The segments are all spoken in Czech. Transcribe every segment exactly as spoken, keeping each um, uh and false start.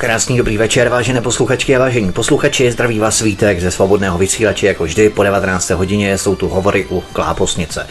Krásný dobrý večer, vážené posluchačky a vážení posluchači, zdraví vás Vítek ze Svobodného vysílače, jako vždy po devatenácté hodině jsou tu hovory u Kláposnice.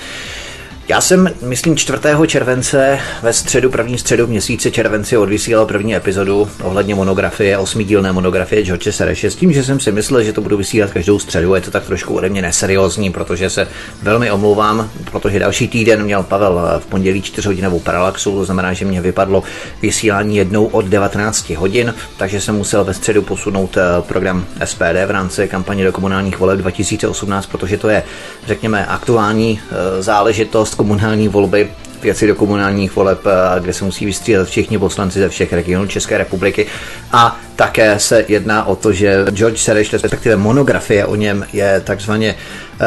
Já jsem, myslím, čtvrtého července ve středu, první středu měsíce červenci odvysílal první epizodu ohledně monografie, osmidílné monografie George Sereše, s tím, že jsem si myslel, že to budu vysílat každou středu, je to tak trošku ode mě neseriózní, protože se velmi omlouvám, protože další týden měl Pavel v pondělí čtyřhodinovou paralaxu, to znamená, že mě vypadlo vysílání jednou od devatenácti hodin, takže jsem musel ve středu posunout program S P D v rámci kampaně do komunálních voleb dva tisíce osmnáct, protože to je, řekněme, aktuální záležitost komunální volby, věci do komunálních voleb, kde se musí vystřídat všichni poslanci ze všech regionů České republiky. A také se jedná o to, že George Sereš, respektive monografie o něm, je takzvaně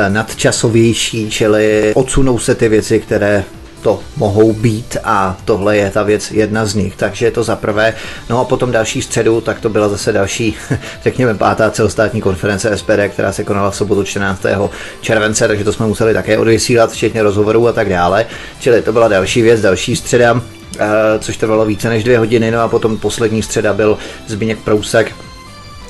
nadčasovější, čili odsunou se ty věci, které to mohou být, a tohle je ta věc jedna z nich, takže je to za prvé. No a potom další středu, tak to byla zase další, řekněme, pátá celostátní konference S P D, která se konala v sobotu čtrnáctého července, takže to jsme museli také odvysílat, včetně rozhovorů a tak dále, čili to byla další věc, další středa, což trvalo více než dvě hodiny, no a potom poslední středa byl Zbigněk Prousek,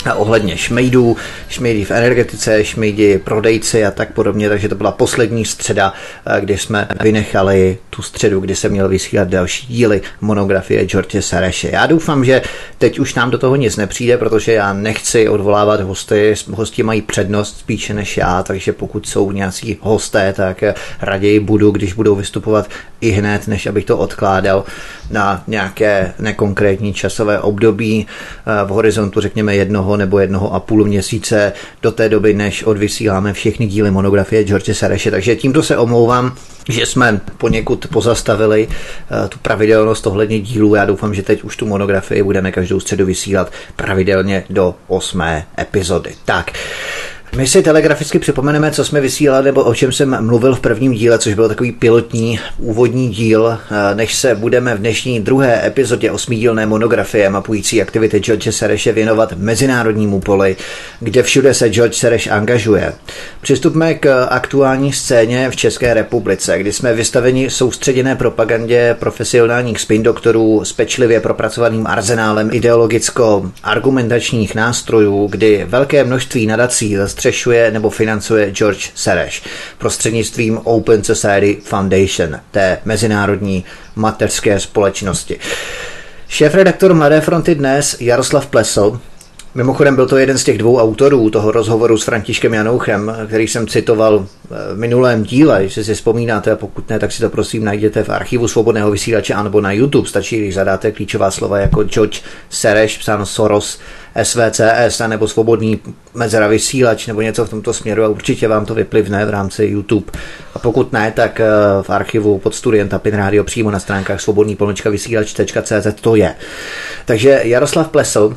a ohledně šmejdů, šmejdi v energetice, šmejdi prodejci a tak podobně, takže to byla poslední středa, kdy jsme vynechali tu středu, kdy se měl vysílat další díly monografie George Sereše. Já doufám, že teď už nám do toho nic nepřijde, protože já nechci odvolávat hosty, hosti mají přednost spíše než já, takže pokud jsou nějací hosté, tak raději budu, když budou vystupovat i hned, než abych to odkládal na nějaké nekonkrétní časové období v horizontu, řekněme, jednoho nebo jednoho a půl měsíce do té doby, než odvysíláme všechny díly monografie George Sereše. Takže tímto se omlouvám, že jsme poněkud pozastavili tu pravidelnost ohledně dílů. Já doufám, že teď už tu monografii budeme každou středu vysílat pravidelně do osmé epizody. Tak, my si telegraficky připomeneme, co jsme vysílali nebo o čem jsem mluvil v prvním díle, což byl takový pilotní úvodní díl, než se budeme v dnešní druhé epizodě osmidílné monografie mapující aktivity George Sereše věnovat mezinárodnímu poli, kde všude se George Sereš angažuje. Přistupme k aktuální scéně v České republice, kdy jsme vystaveni soustředěné propagandě profesionálních spindoktorů s pečlivě propracovaným arzenálem ideologicko-argumentačních nástrojů, kdy velké množství nadací střešuje nebo financuje George Sereš prostřednictvím Open Society Foundation, té mezinárodní mateřské společnosti. Šéfredaktor Mladé fronty Dnes Jaroslav Plesl, mimochodem byl to jeden z těch dvou autorů toho rozhovoru s Františkem Janouchem, který jsem citoval v minulém díle, jestli si vzpomínáte, a pokud ne, tak si to prosím najděte v archivu Svobodného vysílače anebo na YouTube, stačí, když zadáte klíčová slova jako George Sereš, psáno Soros, S V C S, nebo Svobodný mezera vysílač, nebo něco v tomto směru, a určitě vám to vyplivne v rámci YouTube. A pokud ne, tak v archivu pod studiem Tapin Radio přímo na stránkách svobodný pomlčka vysílač tečka cz to je. Takže Jaroslav Plesl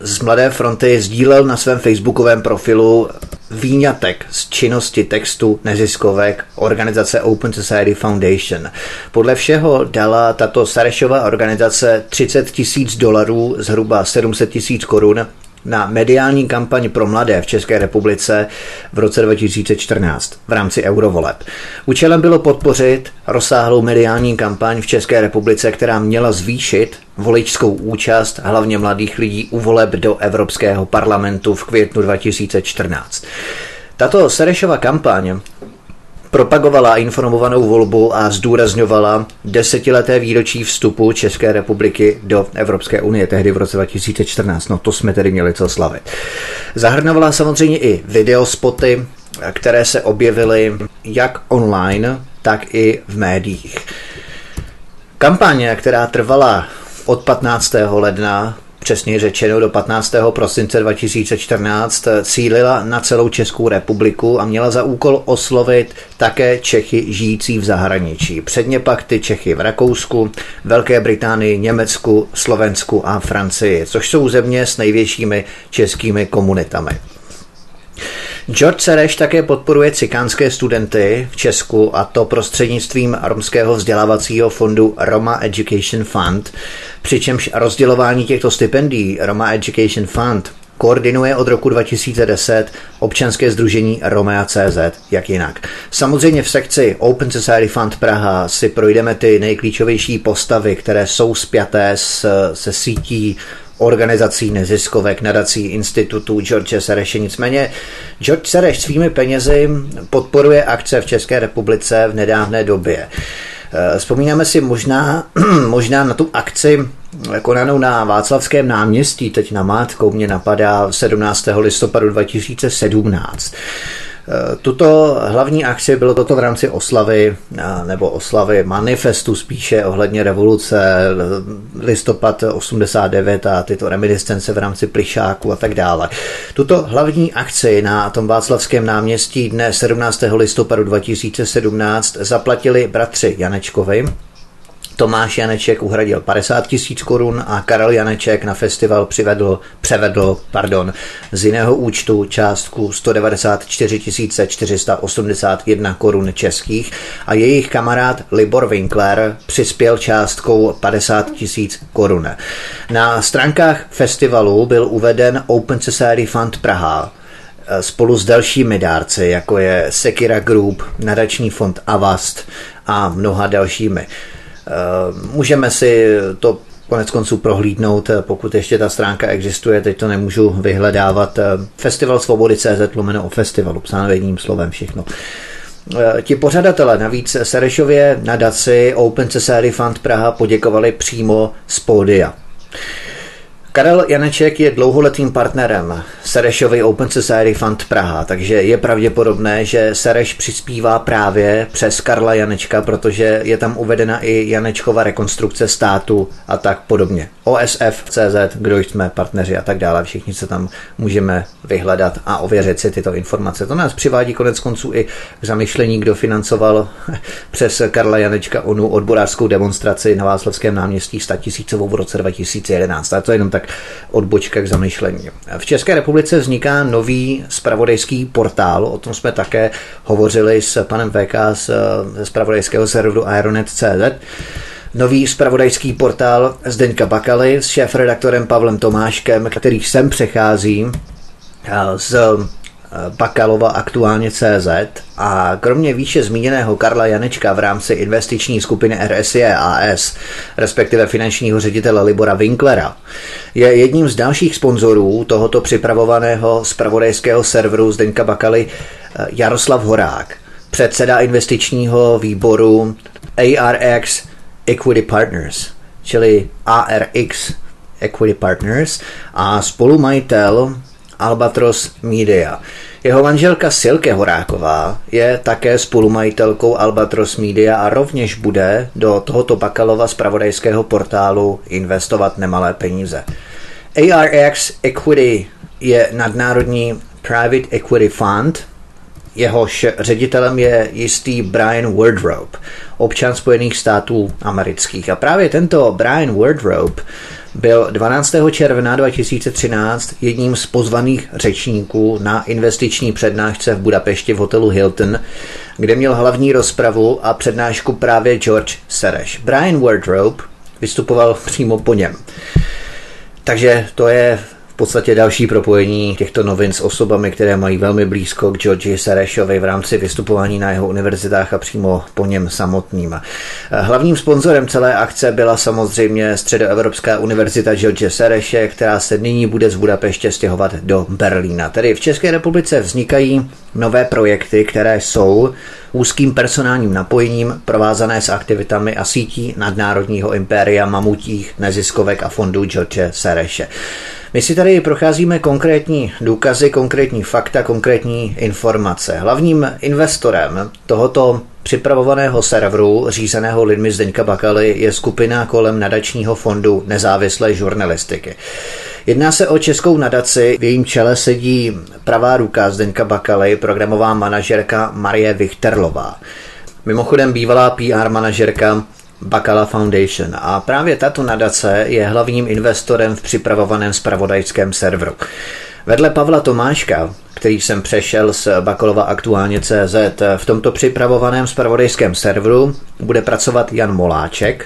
z Mladé fronty sdílel na svém facebookovém profilu výňatek z činnosti textu neziskovek organizace Open Society Foundation. Podle všeho dala tato Serešova organizace třicet tisíc dolarů, zhruba sedm set tisíc korun, na mediální kampaň pro mladé v České republice v roce dva tisíce čtrnáct v rámci eurovoleb. Účelem bylo podpořit rozsáhlou mediální kampaň v České republice, která měla zvýšit voličskou účast hlavně mladých lidí u voleb do Evropského parlamentu v květnu dva tisíce čtrnáct. Tato Serešova kampaň propagovala informovanou volbu a zdůrazňovala desetileté výročí vstupu České republiky do Evropské unie, tehdy v roce dva tisíce čtrnáct. No to jsme tedy měli co slavit. Zahrnovala samozřejmě i videospoty, které se objevily jak online, tak i v médiích. Kampaně, která trvala od patnáctého ledna, přesně řečeno do patnáctého prosince dva tisíce čtrnáct, cílila na celou Českou republiku a měla za úkol oslovit také Čechy žijící v zahraničí. Předně pak ty Čechy v Rakousku, Velké Británii, Německu, Slovensku a Francii, což jsou země s největšími českými komunitami. George Sereš také podporuje cikánské studenty v Česku, a to prostřednictvím romského vzdělávacího fondu Roma Education Fund, přičemž rozdělování těchto stipendií Roma Education Fund koordinuje od roku dva tisíce deset občanské sdružení Romea tečka cz, jak jinak. Samozřejmě v sekci Open Society Fund Praha si projdeme ty nejklíčovější postavy, které jsou spjaté s, se sítí organizací, neziskovek, nadací, institutů George Sereše. Nicméně George Sereš svými penězi podporuje akce v České republice v nedávné době. Vzpomínáme si možná, možná na tu akci konanou na Václavském náměstí, teď namátkou mě napadá sedmnáctého listopadu dva tisíce sedmnáct. Tuto hlavní akci bylo toto v rámci oslavy, nebo oslavy manifestu spíše ohledně revoluce, listopad osmdesát devět a tyto reminiscence v rámci plyšáku a tak dále. Tuto hlavní akci na tom Václavském náměstí dne sedmnáctého listopadu dva tisíce sedmnáct zaplatili bratři Janečkovi. Tomáš Janeček uhradil padesát tisíc korun a Karel Janeček na festival přivedl, převedl pardon, z jiného účtu částku sto devadesát čtyři tisíce čtyři sta osmdesát jedna korun českých a jejich kamarád Libor Winkler přispěl částkou padesát tisíc korun. Na stránkách festivalu byl uveden Open Society Fund Praha spolu s dalšími dárci, jako je Sekira Group, nadační fond Avast a mnoha dalšími. Můžeme si to konec konců prohlídnout, pokud ještě ta stránka existuje, teď to nemůžu vyhledávat. Festival Svobody.cz lomeno o festivalu, psáno jedním slovem všechno. Ti pořadatelé navíc Serešově nadaci Open Society Fund Praha poděkovali přímo z pódia. Karel Janeček je dlouholetým partnerem Serešovy Open Society Fund Praha, takže je pravděpodobné, že Sereš přispívá právě přes Karla Janečka, protože je tam uvedena i Janečkova rekonstrukce státu a tak podobně. O S F tečka C Z, kdo jsme partneři a tak dále, všichni se tam můžeme vyhledat a ověřit si tyto informace. To nás přivádí konec konců i k zamyšlení, kdo financoval přes Karla Janečka onu odborářskou demonstraci na Václavském náměstí statisícovou v roce dva tisíce jedenáct. A to je jenom tak odbočka k zamyšlení. V České republice vzniká nový zpravodajský portál, o tom jsme také hovořili s panem V K z zpravodajského serveru Aeronet tečka C Z. Nový zpravodajský portál Zdeňka Bakaly s šéfredaktorem Pavlem Tomáškem, který sem přechází z Bakalova aktuálně tečka C Z a kromě výše zmíněného Karla Janečka v rámci investiční skupiny R S J A S, respektive finančního ředitele Libora Winklera, je jedním z dalších sponzorů tohoto připravovaného zpravodajského serveru Zdeňka Bakaly Jaroslav Horák, předseda investičního výboru A R X Equity Partners, čili A R X Equity Partners a spolumajitel Albatros Media. Jeho manželka Silke Horáková je také spolumajitelkou Albatros Media a rovněž bude do tohoto Bakalova zpravodajského portálu investovat nemalé peníze. A R X Equity je nadnárodní private equity fund, jehož ředitelem je jistý Brian Wardrobe, občan Spojených států amerických. A právě tento Brian Wardrobe byl dvanáctého června dva tisíce třináct jedním z pozvaných řečníků na investiční přednášce v Budapešti v hotelu Hilton, kde měl hlavní rozpravu a přednášku právě George Sereš. Brian Wardrobe vystupoval přímo po něm. Takže to je v podstatě další propojení těchto novin s osobami, které mají velmi blízko k Georgi Serešovi v rámci vystupování na jeho univerzitách a přímo po něm samotným. Hlavním sponzorem celé akce byla samozřejmě Středoevropská univerzita George Sereše, která se nyní bude z Budapeště stěhovat do Berlína. Tedy v České republice vznikají nové projekty, které jsou úzkým personálním napojením provázané s aktivitami a sítí nadnárodního impéria mamutích, neziskovek a fondů George Sereše. My si tady procházíme konkrétní důkazy, konkrétní fakta, konkrétní informace. Hlavním investorem tohoto připravovaného serveru, řízeného lidmi Zdeňka Bakaly, je skupina kolem nadačního fondu nezávislé žurnalistiky. Jedná se o českou nadaci, v jejím čele sedí pravá ruka Zdeňka Bakaly, programová manažerka Marie Vichterlová. Mimochodem bývalá P R manažerka Bakala Foundation a právě tato nadace je hlavním investorem v připravovaném zpravodajském serveru. Vedle Pavla Tomáška, který jsem přešel z Bakalova aktuálně tečka C Z, v tomto připravovaném zpravodajském serveru bude pracovat Jan Moláček,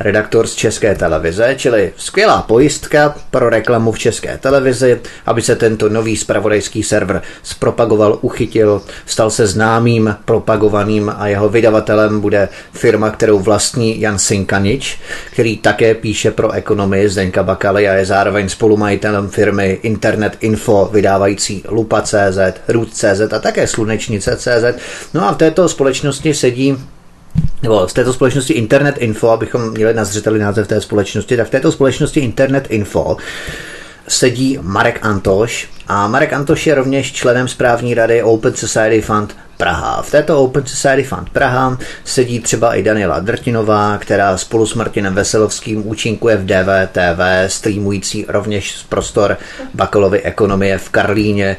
Redaktor z České televize, čili skvělá pojistka pro reklamu v České televizi, aby se tento nový zpravodajský server zpropagoval, uchytil, stal se známým, propagovaným a jeho vydavatelem bude firma, kterou vlastní Jan Sinkanič, který také píše pro Ekonomii Zdeňka Bakaly a je zároveň spolumajitelem firmy Internet Info, vydávající Lupa tečka cé zet, Rud tečka cé zet a také Slunečnice tečka cé zet. No a v této společnosti sedí nebo z této společnosti Internet Info, abychom měli na zřeteli název té společnosti, tak v této společnosti Internet Info sedí Marek Antoš a Marek Antoš je rovněž členem správní rady Open Society Fund Praha. V této Open Society Fund Praha sedí třeba i Daniela Drtinová, která spolu s Martinem Veselovským účinkuje v D V T V, streamující rovněž z prostor Bakalovy ekonomie v Karlíně,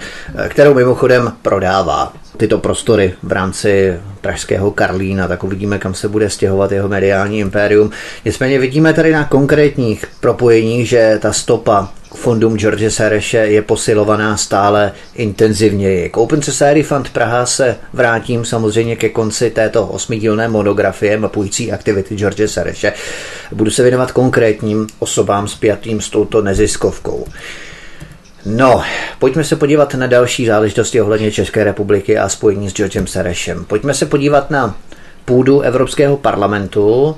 kterou mimochodem prodává tyto prostory v rámci pražského Karlína, tak uvidíme, kam se bude stěhovat jeho mediální impérium. Nicméně vidíme tady na konkrétních propojeních, že ta stopa k fondům George Sereše je posilovaná stále intenzivněji. K Open Society Fund Praha se vrátím samozřejmě ke konci této osmidílné monografie mapující aktivity George Sereše. Budu se věnovat konkrétním osobám spjatým s touto neziskovkou. No, pojďme se podívat na další záležitosti ohledně České republiky a spojení s Georgem Serešem. Pojďme se podívat na půdu Evropského parlamentu,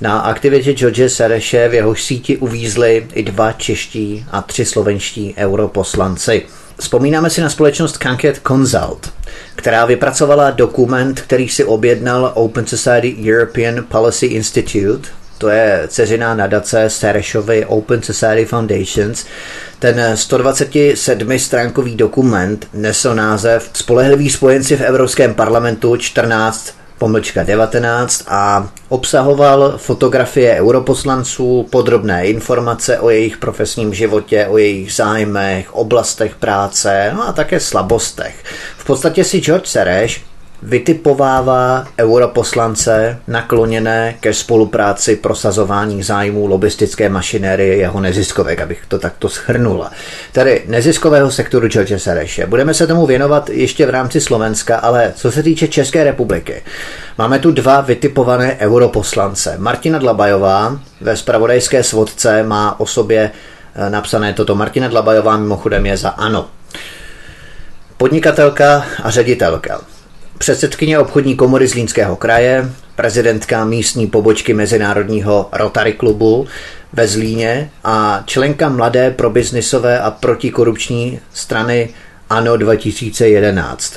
na aktivitě George Sereše, v jehož síti uvízli i dva čeští a tři slovenští europoslanci. Vzpomínáme si na společnost Kanket Consult, která vypracovala dokument, který si objednal Open Society European Policy Institute, to je dceřiná nadace Serešovy Open Society Foundations. Ten sto dvacet sedm stránkový dokument nesl název Spolehliví spojenci v Evropském parlamentu čtrnáct pomlčka devatenáct a obsahoval fotografie europoslanců, podrobné informace o jejich profesním životě, o jejich zájmech, oblastech práce, no a také slabostech. V podstatě si George Sereš vytipovává europoslance nakloněné ke spolupráci prosazování zájmů lobistické mašinérie jeho neziskovek, abych to takto shrnula. Tedy neziskového sektoru George Sereše. Budeme se tomu věnovat ještě v rámci Slovenska, ale co se týče České republiky, máme tu dva vytipované europoslance. Martina Dlabajová ve zpravodajské svodce má o sobě napsané toto. Martina Dlabajová mimochodem je za ANO. Podnikatelka a ředitelka. Předsedkyně obchodní komory Zlínského kraje, prezidentka místní pobočky Mezinárodního Rotary klubu ve Zlíně a členka mladé probiznisové a protikorupční strany ANO dva tisíce jedenáct.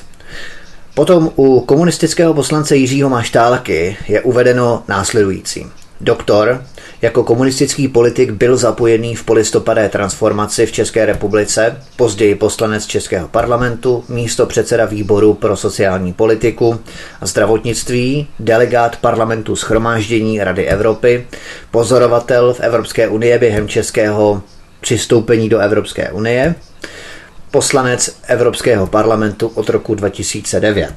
Potom u komunistického poslance Jiřího Maštálky je uvedeno následující. Doktor jako komunistický politik byl zapojený v polistopadé transformaci v České republice, později poslanec Českého parlamentu, místopředseda výboru pro sociální politiku a zdravotnictví, delegát parlamentu shromáždění Rady Evropy, pozorovatel v Evropské unii během českého přistoupení do Evropské unie, poslanec Evropského parlamentu od roku dva tisíce devět.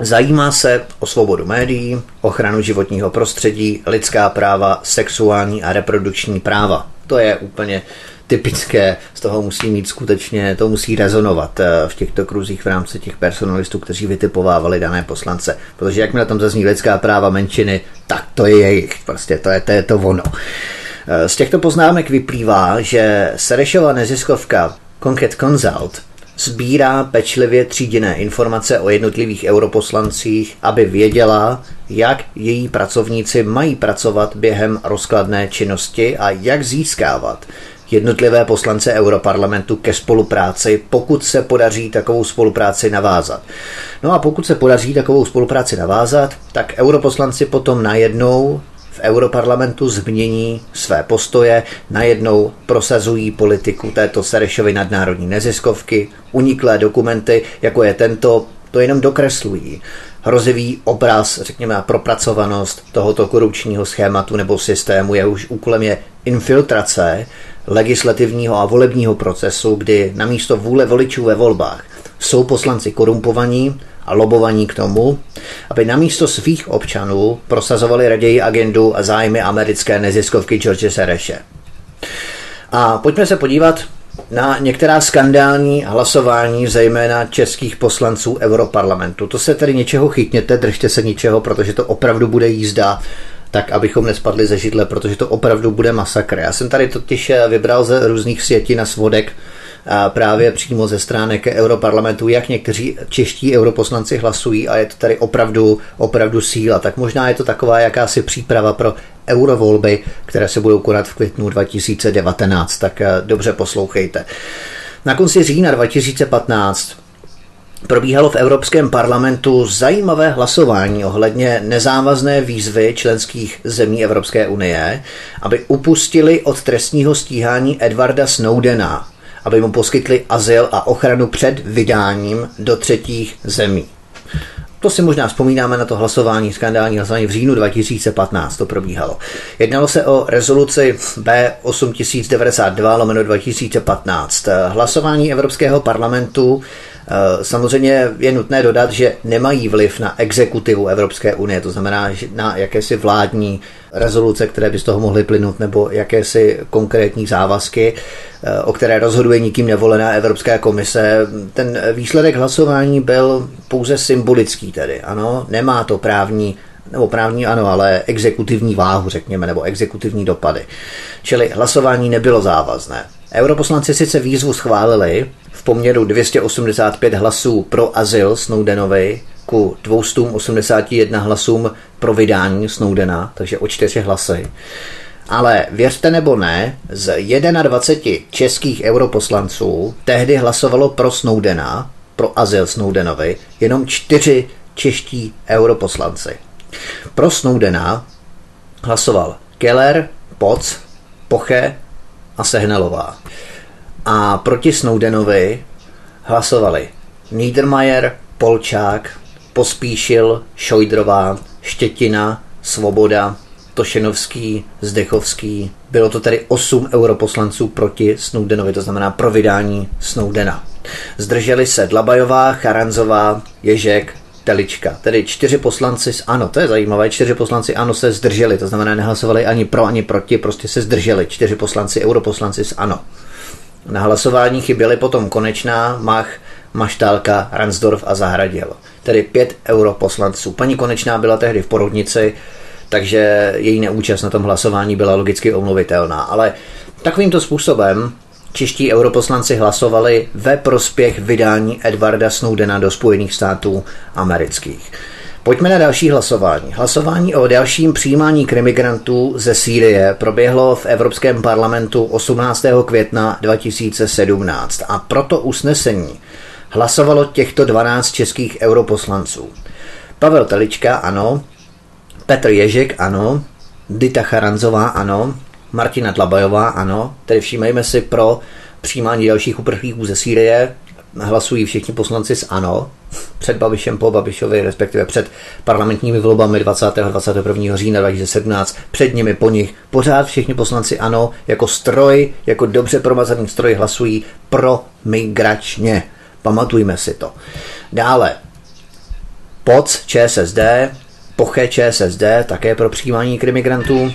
Zajímá se o svobodu médií, ochranu životního prostředí, lidská práva, sexuální a reprodukční práva. To je úplně typické, z toho musí mít skutečně, to musí rezonovat v těchto kruzích v rámci těch personalistů, kteří vytipovávali dané poslance. Protože jakmile tam zazní lidská práva menšiny, tak to je jejich, prostě to je to, je to ono. Z těchto poznámek vyplývá, že Serešova neziskovka Conquet Consult sbírá pečlivě tříděné informace o jednotlivých europoslancích, aby věděla, jak její pracovníci mají pracovat během rozkladné činnosti a jak získávat jednotlivé poslance europarlamentu ke spolupráci, pokud se podaří takovou spolupráci navázat. No a pokud se podaří takovou spolupráci navázat, tak europoslanci potom najednou v europarlamentu změní své postoje, najednou prosazují politiku této Serešovy nadnárodní neziskovky, uniklé dokumenty, jako je tento, to jenom dokreslují hrozivý obraz, řekněme, propracovanost tohoto korupčního schématu nebo systému, jehož úkolem je infiltrace legislativního a volebního procesu, kdy namísto vůle voličů ve volbách jsou poslanci korumpovaní a lobovaní k tomu, aby namísto svých občanů prosazovali raději agendu a zájmy americké neziskovky George Sereše. A pojďme se podívat na některá skandální hlasování, zejména českých poslanců europarlamentu. To se tedy něčeho chytněte, držte se ničeho, protože to opravdu bude jízda. tak abychom nespadli ze židle, protože to opravdu bude masakr. Já jsem tady totiž vybral ze různých sjetí na svodek a právě přímo ze stránek Europarlamentu, jak někteří čeští europoslanci hlasují, a je to tady opravdu, opravdu síla. Tak možná je to taková jakási příprava pro eurovolby, které se budou konat v květnu dva tisíce devatenáct. Tak dobře poslouchejte. Na konci října dva tisíce patnáct probíhalo v Evropském parlamentu zajímavé hlasování ohledně nezávazné výzvy členských zemí Evropské unie, aby upustili od trestního stíhání Edwarda Snowdena, aby mu poskytli azyl a ochranu před vydáním do třetích zemí. To si možná vzpomínáme na to hlasování, skandální hlasování v říjnu dva tisíce patnáct, to probíhalo. Jednalo se o rezoluci B osm nula devět dva lomeno dva tisíce patnáct. Hlasování Evropského parlamentu samozřejmě je nutné dodat, že nemají vliv na exekutivu Evropské unie, to znamená na jakési vládní rezoluce, které by z toho mohly plynout, nebo jakési konkrétní závazky, o které rozhoduje nikým nevolená Evropská komise. Ten výsledek hlasování byl pouze symbolický tedy, ano, nemá to právní, nebo právní ano, ale exekutivní váhu, řekněme, nebo exekutivní dopady. Čili hlasování nebylo závazné. Europoslanci sice výzvu schválili v poměru dvě stě osmdesát pět hlasů pro azyl Snowdenovi ku dvě stě osmdesát jedna hlasům pro vydání Snowdena, takže o čtyři hlasy. Ale věřte nebo ne, z dvaceti jednoho českých europoslanců tehdy hlasovalo pro Snowdena, pro azyl Snowdenovi, jenom čtyři čeští europoslanci. Pro Snowdena hlasoval Keller, Poc, Poche a Sehnalová. A proti Snowdenovi hlasovali Niedermayer, Polčák, Pospíšil, Šojdrová, Štětina, Svoboda, Tošenovský, Zdechovský. Bylo to tedy osm europoslanců proti Snowdenovi, to znamená pro vydání Snowdena. Zdrželi se Dlabajová, Charanzová, Ježek, Telička. Tedy čtyři poslanci z ANO, to je zajímavé, čtyři poslanci ANO se zdrželi, to znamená nehlasovali ani pro, ani proti, prostě se zdrželi čtyři poslanci, europoslanci z ANO. Na hlasování chyběly potom Konečná, Mach, Maštálka, Ransdorf a Zahradil. Tedy pět europoslanců. Paní Konečná byla tehdy v porodnici, takže její neúčast na tom hlasování byla logicky omluvitelná. Ale takovýmto způsobem čeští europoslanci hlasovali ve prospěch vydání Edwarda Snowdena do Spojených států amerických. Pojďme na další hlasování. Hlasování o dalším přijímání krimigrantů ze Sýrie proběhlo v Evropském parlamentu osmnáctého května dva tisíce sedmnáct a proto usnesení hlasovalo těchto dvanáct českých europoslanců. Pavel Telička, ano, Petr Ježek, ano, Dita Charanzová, ano, Martina Dlabajová, ano, tedy všímejme si, pro přijímání dalších uprchlíků ze Sýrie hlasují všichni poslanci z ANO, před Babišem, po Babišovi, respektive před parlamentními volbami dvacátého a dvacátého prvního října dva tisíce sedmnáct, před nimi, po nich, pořád všichni poslanci ANO jako stroj, jako dobře promazaný stroj hlasují pro migračně. Pamatujme si to. Dále, Poc ČSSD, Poche ČSSD, také pro přijímání krimigrantů,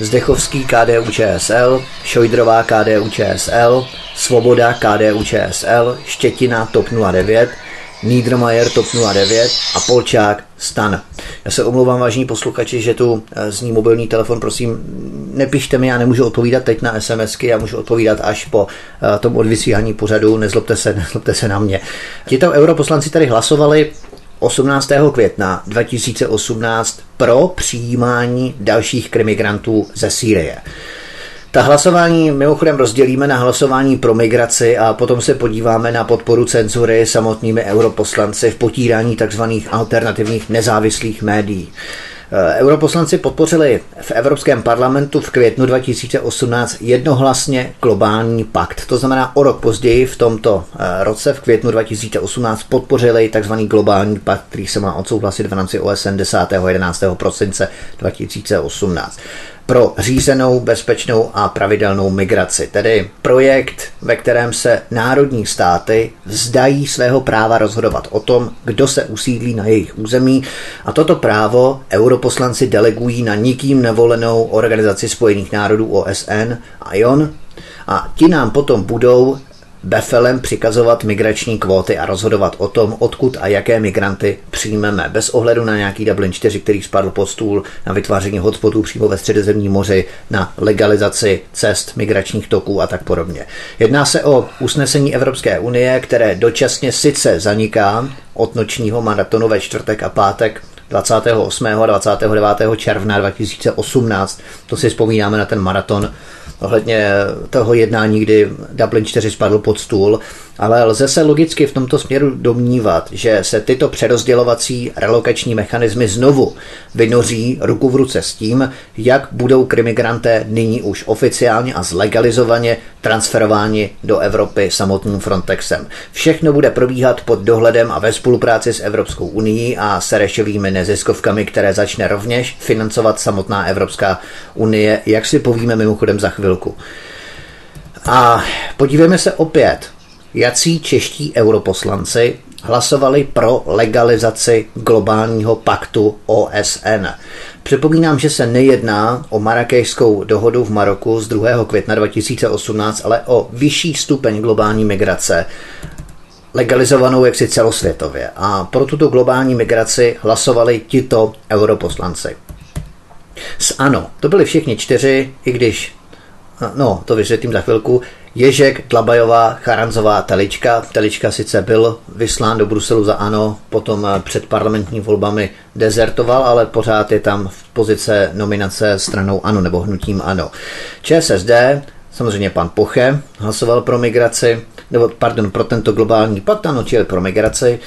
Zdechovský K D U Č S L, Šojdrová K D U Č S L, Svoboda K D U Č S L, Štětina TOP nula devět, Niedermayer TOP nula devět a Polčák STAN. Já se omlouvám, vážení posluchači, že tu zní mobilní telefon, prosím, nepište mi, já nemůžu odpovídat teď na SMSky, já můžu odpovídat až po tom odvysílání pořadu, nezlobte se, nezlobte se na mě. Tito europoslanci tady hlasovali osmnáctého května dva tisíce osmnáct pro přijímání dalších krimigrantů ze Sýrie. Ta hlasování mimochodem rozdělíme na hlasování pro migraci a potom se podíváme na podporu cenzury samotnými europoslanci v potírání tzv. Alternativních nezávislých médií. Europoslanci podpořili v Evropském parlamentu v květnu dva tisíce osmnáct jednohlasně globální pakt. To znamená, o rok později v tomto roce, v květnu dva tisíce osmnáct, podpořili tzv. Globální pakt, který se má odsouhlasit v rámci O S N desátého a jedenáctého prosince dva tisíce osmnáct. Pro řízenou, bezpečnou a pravidelnou migraci. Tedy projekt, ve kterém se národní státy vzdají svého práva rozhodovat o tom, kdo se usídlí na jejich území, a toto právo europoslanci delegují na nikým nevolenou Organizaci spojených národů O S N a I O N, a ti nám potom budou Befelem přikazovat migrační kvóty a rozhodovat o tom, odkud a jaké migranty přijmeme, bez ohledu na nějaký Dublin čtyři, který spadl pod stůl, na vytváření hotspotů přímo ve Středozemním moři, na legalizaci cest migračních toků a tak podobně. Jedná se o usnesení Evropské unie, které dočasně sice zaniká od nočního maratonu ve čtvrtek a pátek dvacátého osmého a dvacátého devátého června dva tisíce osmnáct. To si vzpomínáme na ten maraton ohledně toho jednání, kdy Dublin čtyři spadl pod stůl, ale lze se logicky v tomto směru domnívat, že se tyto přerozdělovací relokační mechanismy znovu vynoří ruku v ruce s tím, jak budou migranté nyní už oficiálně a zlegalizovaně transferováni do Evropy samotným Frontexem. Všechno bude probíhat pod dohledem a ve spolupráci s Evropskou unií a Serešovými neziskovkami, které začne rovněž financovat samotná Evropská unie, jak si povíme mimochodem za chvilku. A podívejme se opět, jací čeští europoslanci hlasovali pro legalizaci globálního paktu O S N. Připomínám, že se nejedná o Marrakešskou dohodu v Maroku z druhého května dva tisíce osmnáct, ale o vyšší stupeň globální migrace, legalizovanou jaksi celosvětově. A pro tuto globální migraci hlasovali tito europoslanci. S ANO to byli všichni čtyři, i když, no, to vysvětlím za chvilku, Ježek, Dlabajová, Charanzová, Telička. Telička sice byl vyslán do Bruselu za ANO, potom před parlamentní volbami dezertoval, ale pořád je tam v pozice nominace stranou ANO nebo hnutím ANO. Č S S D, samozřejmě pan Poche, hlasoval pro migraci, nebo pardon, pro tento globální pakt, ano, čili pro migraci.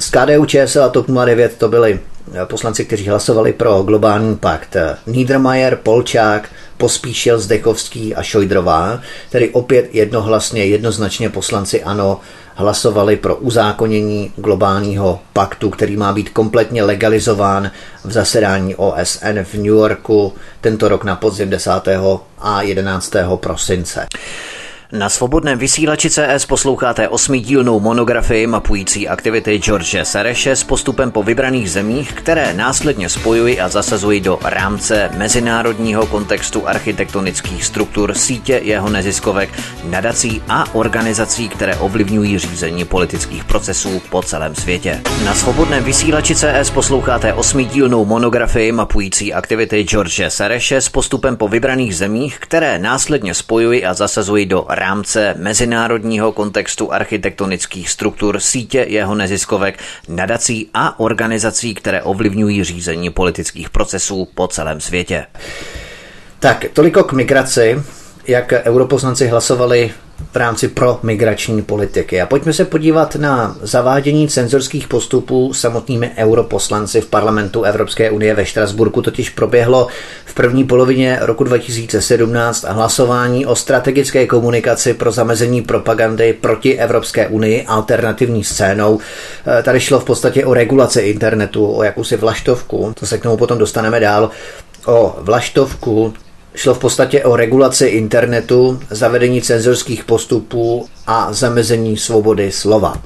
Z K D U Č S L a TOP nula devět to byli poslanci, kteří hlasovali pro globální pakt. Niedermayer, Polčák, Pospíšil, Zdechovský a Šojdrová, tedy opět jednohlasně, jednoznačně poslanci ANO hlasovali pro uzákonění globálního paktu, který má být kompletně legalizován v zasedání O S N v New Yorku tento rok na podzim desátého a jedenáctého prosince. Na Svobodném vysílači C S posloucháte osmidílnou monografii mapující aktivity George Sereše s postupem po vybraných zemích, které následně spojují a zasazují do rámce mezinárodního kontextu architektonických struktur sítě jeho neziskovek, nadací a organizací, které ovlivňují řízení politických procesů po celém světě. Na Svobodném vysílači C S posloucháte osmidílnou monografii mapující aktivity George Sereše s postupem po vybraných zemích, které následně spojují a zasazují do rámce mezinárodního kontextu architektonických struktur sítě jeho neziskovek, nadací a organizací, které ovlivňují řízení politických procesů po celém světě. Tak, toliko k migraci, jak europoslanci hlasovali v rámci pro migrační politiky. A pojďme se podívat na zavádění cenzorských postupů samotnými europoslanci v parlamentu Evropské unie ve Štrasburku. Totiž proběhlo v první polovině roku dva tisíce sedmnáct hlasování o strategické komunikaci pro zamezení propagandy proti Evropské unii alternativní scénou. Tady šlo v podstatě o regulaci internetu, o jakousi vlaštovku, to se k tomu potom dostaneme dál, o vlaštovku, Šlo v podstatě o regulaci internetu, zavedení cenzorských postupů a zamezení svobody slova.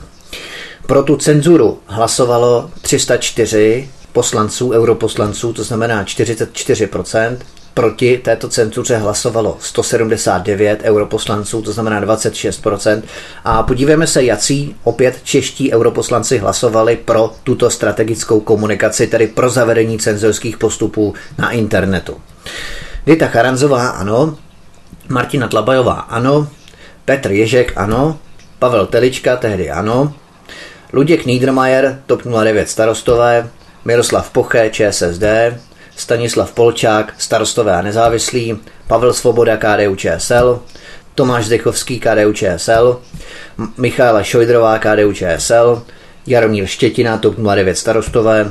Pro tu cenzuru hlasovalo tři sta čtyři poslanců, europoslanců, to znamená čtyřicet čtyři procent. Proti této cenzuře hlasovalo sto sedmdesát devět europoslanců, to znamená dvacet šest procent. A podívejme se, jací opět čeští europoslanci hlasovali pro tuto strategickou komunikaci, tedy pro zavedení cenzorských postupů na internetu. Dita Charanzová ano, Martina Dlabajová ano, Petr Ježek ano, Pavel Telička tehdy ano, Luděk Niedermayer, TOP nula devět starostové, Miroslav Poche, Č S S D, Stanislav Polčák, starostové a nezávislí, Pavel Svoboda, K D U Č S L, Tomáš Zdechovský, K D U Č S L, Michaela Šojdrová, K D U Č S L, Jaromír Štětina, TOP nula devět starostové.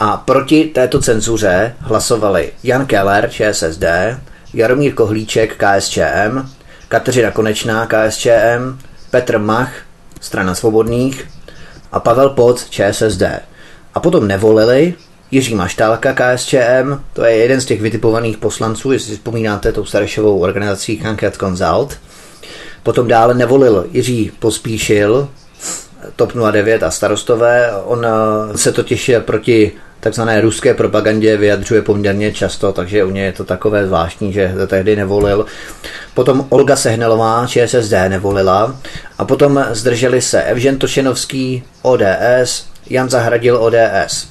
A proti této cenzuře hlasovali Jan Keller, Č S S D, Jaromír Kohlíček, K S Č M, Kateřina Konečná, K S Č M, Petr Mach, Strana svobodných a Pavel Poc, Č S S D. A potom nevolili Jiří Maštálka, K S Č M, to je jeden z těch vytipovaných poslanců, jestli si vzpomínáte tou staršovou organizací Hanket Consult. Potom dále nevolil Jiří Pospíšil, TOP nula devět a starostové, on se totiž proti takzvané ruské propagandě vyjadřuje poměrně často, takže u něj je to takové zvláštní, že tehdy nevolil. Potom Olga Sehnalová, Č S S D, nevolila a potom zdrželi se Evžen Tošenovský, O D S, Jan Zahradil, O D S.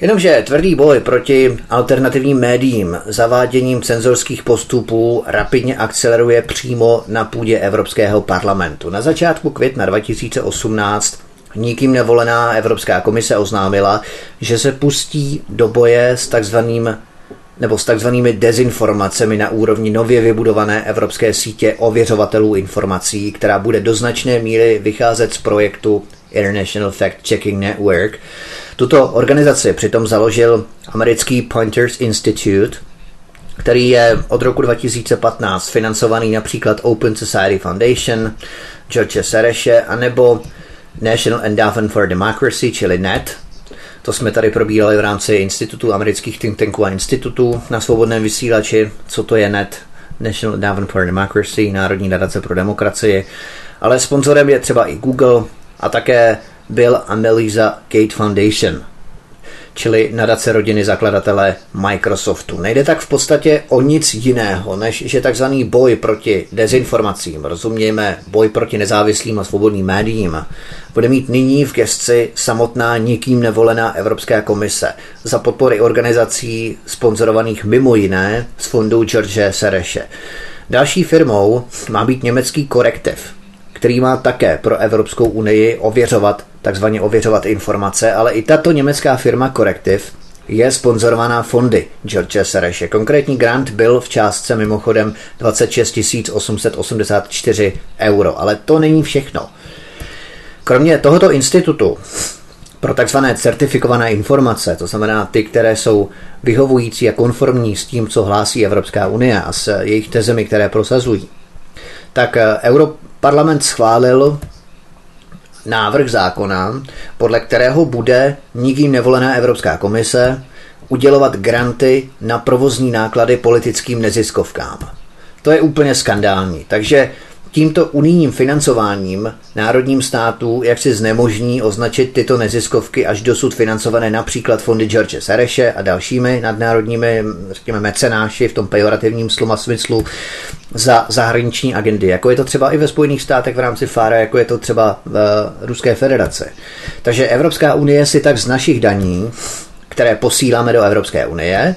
Jenomže tvrdý boj proti alternativním médiím zaváděním cenzorských postupů rapidně akceleruje přímo na půdě Evropského parlamentu. Na začátku května dva tisíce osmnáct nikým nevolená Evropská komise oznámila, že se pustí do boje s takzvaným nebo s takzvanými dezinformacemi na úrovni nově vybudované evropské sítě ověřovatelů informací, která bude do značné míry vycházet z projektu International Fact Checking Network. Tuto organizaci přitom založil americký Pointers Institute, který je od roku dva tisíce patnáct financovaný například Open Society Foundation, George Sereše a nebo National Endowment for Democracy, čili N E D. To jsme tady probírali v rámci institutu amerických think tanků a institutů na svobodném vysílači, co to je N E D, National Endowment for Democracy, Národní nadace pro demokracii, ale sponzorem je třeba i Google a také Bill a Melissa Gates Foundation, čili nadace rodiny zakladatele Microsoftu. Nejde tak v podstatě o nic jiného, než že takzvaný boj proti dezinformacím, rozumějme boj proti nezávislým a svobodným médiím, bude mít nyní v gesci samotná nikým nevolená Evropská komise za podpory organizací sponzorovaných mimo jiné z fondu George Sereše. Další firmou má být německý Correctiv, který má také pro Evropskou unii ověřovat, takzvaně ověřovat informace, ale i tato německá firma Correctiv je sponzorovaná fondy George Sereše. Konkrétní grant byl v částce mimochodem dvacet šest tisíc osm set osmdesát čtyři euro, ale to není všechno. Kromě tohoto institutu pro takzvané certifikované informace, to znamená ty, které jsou vyhovující a konformní s tím, co hlásí Evropská unie a s jejich tezemi, které prosazují, tak Europarlament schválil návrh zákona, podle kterého bude nikým nevolená Evropská komise udělovat granty na provozní náklady politickým neziskovkám. To je úplně skandální. Takže tímto unijním financováním národním států jak si znemožní označit tyto neziskovky až dosud financované například fondy George Sereše a dalšími nadnárodními, řekněme, mecenáši v tom pejorativním slova smyslu za zahraniční agendy, jako je to třeba i ve Spojených státech v rámci FARA, jako je to třeba v Ruské federaci. Takže Evropská unie si tak z našich daní, které posíláme do Evropské unie,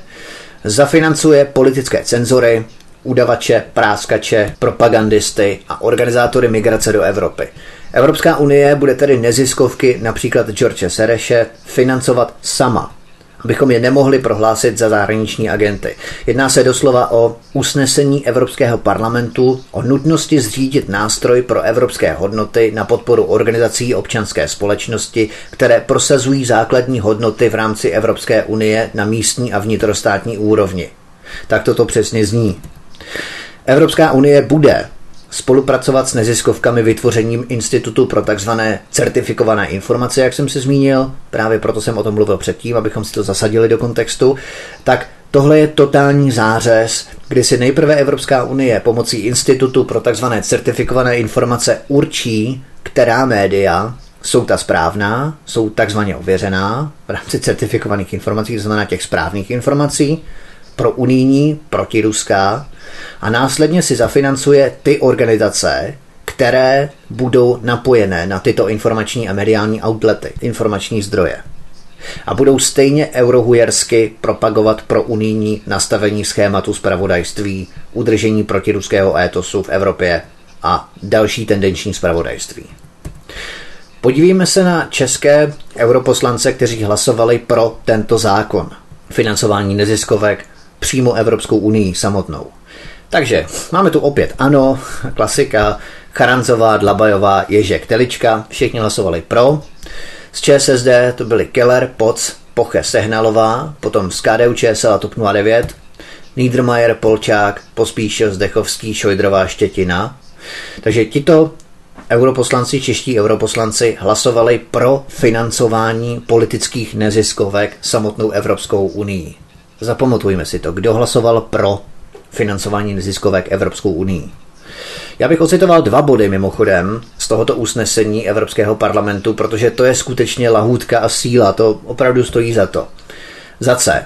zafinancuje politické cenzory, udavače, práskače, propagandisty a organizátory migrace do Evropy. Evropská unie bude tedy neziskovky, například George Sereše, financovat sama, abychom je nemohli prohlásit za zahraniční agenty. Jedná se doslova o usnesení Evropského parlamentu o nutnosti zřídit nástroj pro evropské hodnoty na podporu organizací občanské společnosti, které prosazují základní hodnoty v rámci Evropské unie na místní a vnitrostátní úrovni. Tak toto přesně zní. Evropská unie bude spolupracovat s neziskovkami vytvořením institutu pro takzvané certifikované informace, jak jsem se zmínil, právě proto jsem o tom mluvil předtím, abychom si to zasadili do kontextu, tak tohle je totální zářez, kdy si nejprve Evropská unie pomocí institutu pro takzvané certifikované informace určí, která média jsou ta správná, jsou takzvaně ověřená v rámci certifikovaných informací, to znamená těch správných informací, pro unijní, proti ruská, a následně si zafinancuje ty organizace, které budou napojené na tyto informační a mediální outlety, informační zdroje. A budou stejně eurohujersky propagovat pro unijní nastavení schématu zpravodajství, udržení protiruského étosu v Evropě a další tendenční zpravodajství. Podívejme se na české europoslance, kteří hlasovali pro tento zákon. Financování neziskovek přímo Evropskou unii samotnou. Takže máme tu opět ANO, klasika, Charanzová, Dlabajová, Ježek, Telička, všichni hlasovali pro. Z ČSSD to byli Keller, Poc, Poche, Sehnalová, potom z K D U Č S L a TOP nula devět, Niedermayer, Polčák, Pospíšil, Zdechovský, Šojdrová, Štětina. Takže tito europoslanci, čeští europoslanci hlasovali pro financování politických neziskovek samotnou Evropskou unii. Zapamatujme si to, kdo hlasoval pro financování neziskovek Evropskou unii. Já bych ocitoval dva body mimochodem z tohoto usnesení Evropského parlamentu, protože to je skutečně lahůdka a síla, to opravdu stojí za to. Za C.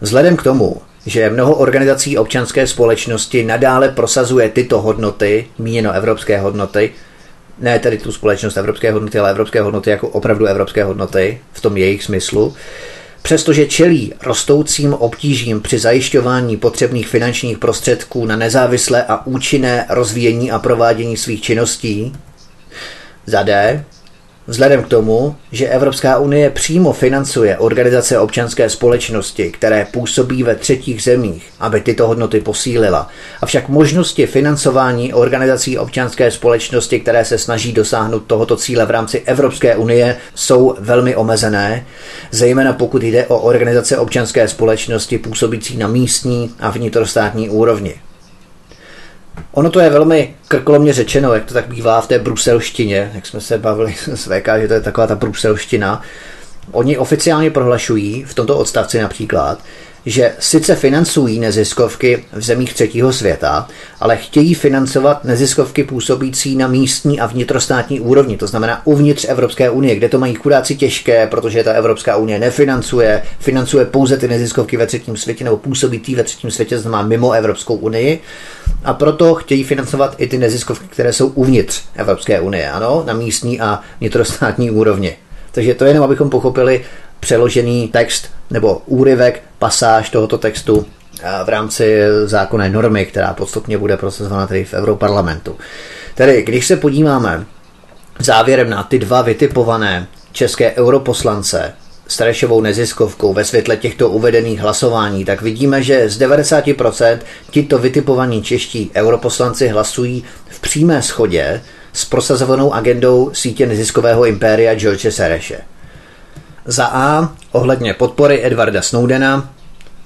Vzhledem k tomu, že mnoho organizací občanské společnosti nadále prosazuje tyto hodnoty, míněno evropské hodnoty, ne tedy tu společnost evropské hodnoty, ale evropské hodnoty jako opravdu evropské hodnoty v tom jejich smyslu, přestože čelí rostoucím obtížím při zajišťování potřebných finančních prostředků na nezávislé a účinné rozvíjení a provádění svých činností. Za D. Vzhledem k tomu, že Evropská unie přímo financuje organizace občanské společnosti, které působí ve třetích zemích, aby tyto hodnoty posílila, avšak možnosti financování organizací občanské společnosti, které se snaží dosáhnout tohoto cíle v rámci Evropské unie, jsou velmi omezené, zejména pokud jde o organizace občanské společnosti působící na místní a vnitrostátní úrovni. Ono to je velmi krkolomně řečeno, jak to tak bývá v té bruselštině, jak jsme se bavili s V K, že to je taková ta bruselština. Oni oficiálně prohlašují v tomto odstavci například, že sice financují neziskovky v zemích třetího světa, ale chtějí financovat neziskovky působící na místní a vnitrostátní úrovni, to znamená uvnitř Evropské unie, kde to mají chudáci těžké, protože ta Evropská unie nefinancuje, financuje pouze ty neziskovky ve třetím světě nebo působí ty ve třetím světě, to znamená mimo Evropskou unii, a proto chtějí financovat i ty neziskovky, které jsou uvnitř Evropské unie, ano, na místní a vnitrostátní úrovni. Takže to jenom, abychom pochopili přeložený text nebo úryvek, pasáž tohoto textu v rámci zákonné normy, která podstatně bude procesována tady v Europarlamentu. Tedy, když se podíváme závěrem na ty dva vytipované české europoslance s Terešovou neziskovkou ve světle těchto uvedených hlasování, tak vidíme, že z devadesát procent tito vytipovaní čeští europoslanci hlasují v přímé shodě s prosazovanou agendou sítě neziskového impéria George Sereše. Za A ohledně podpory Edwarda Snowdena,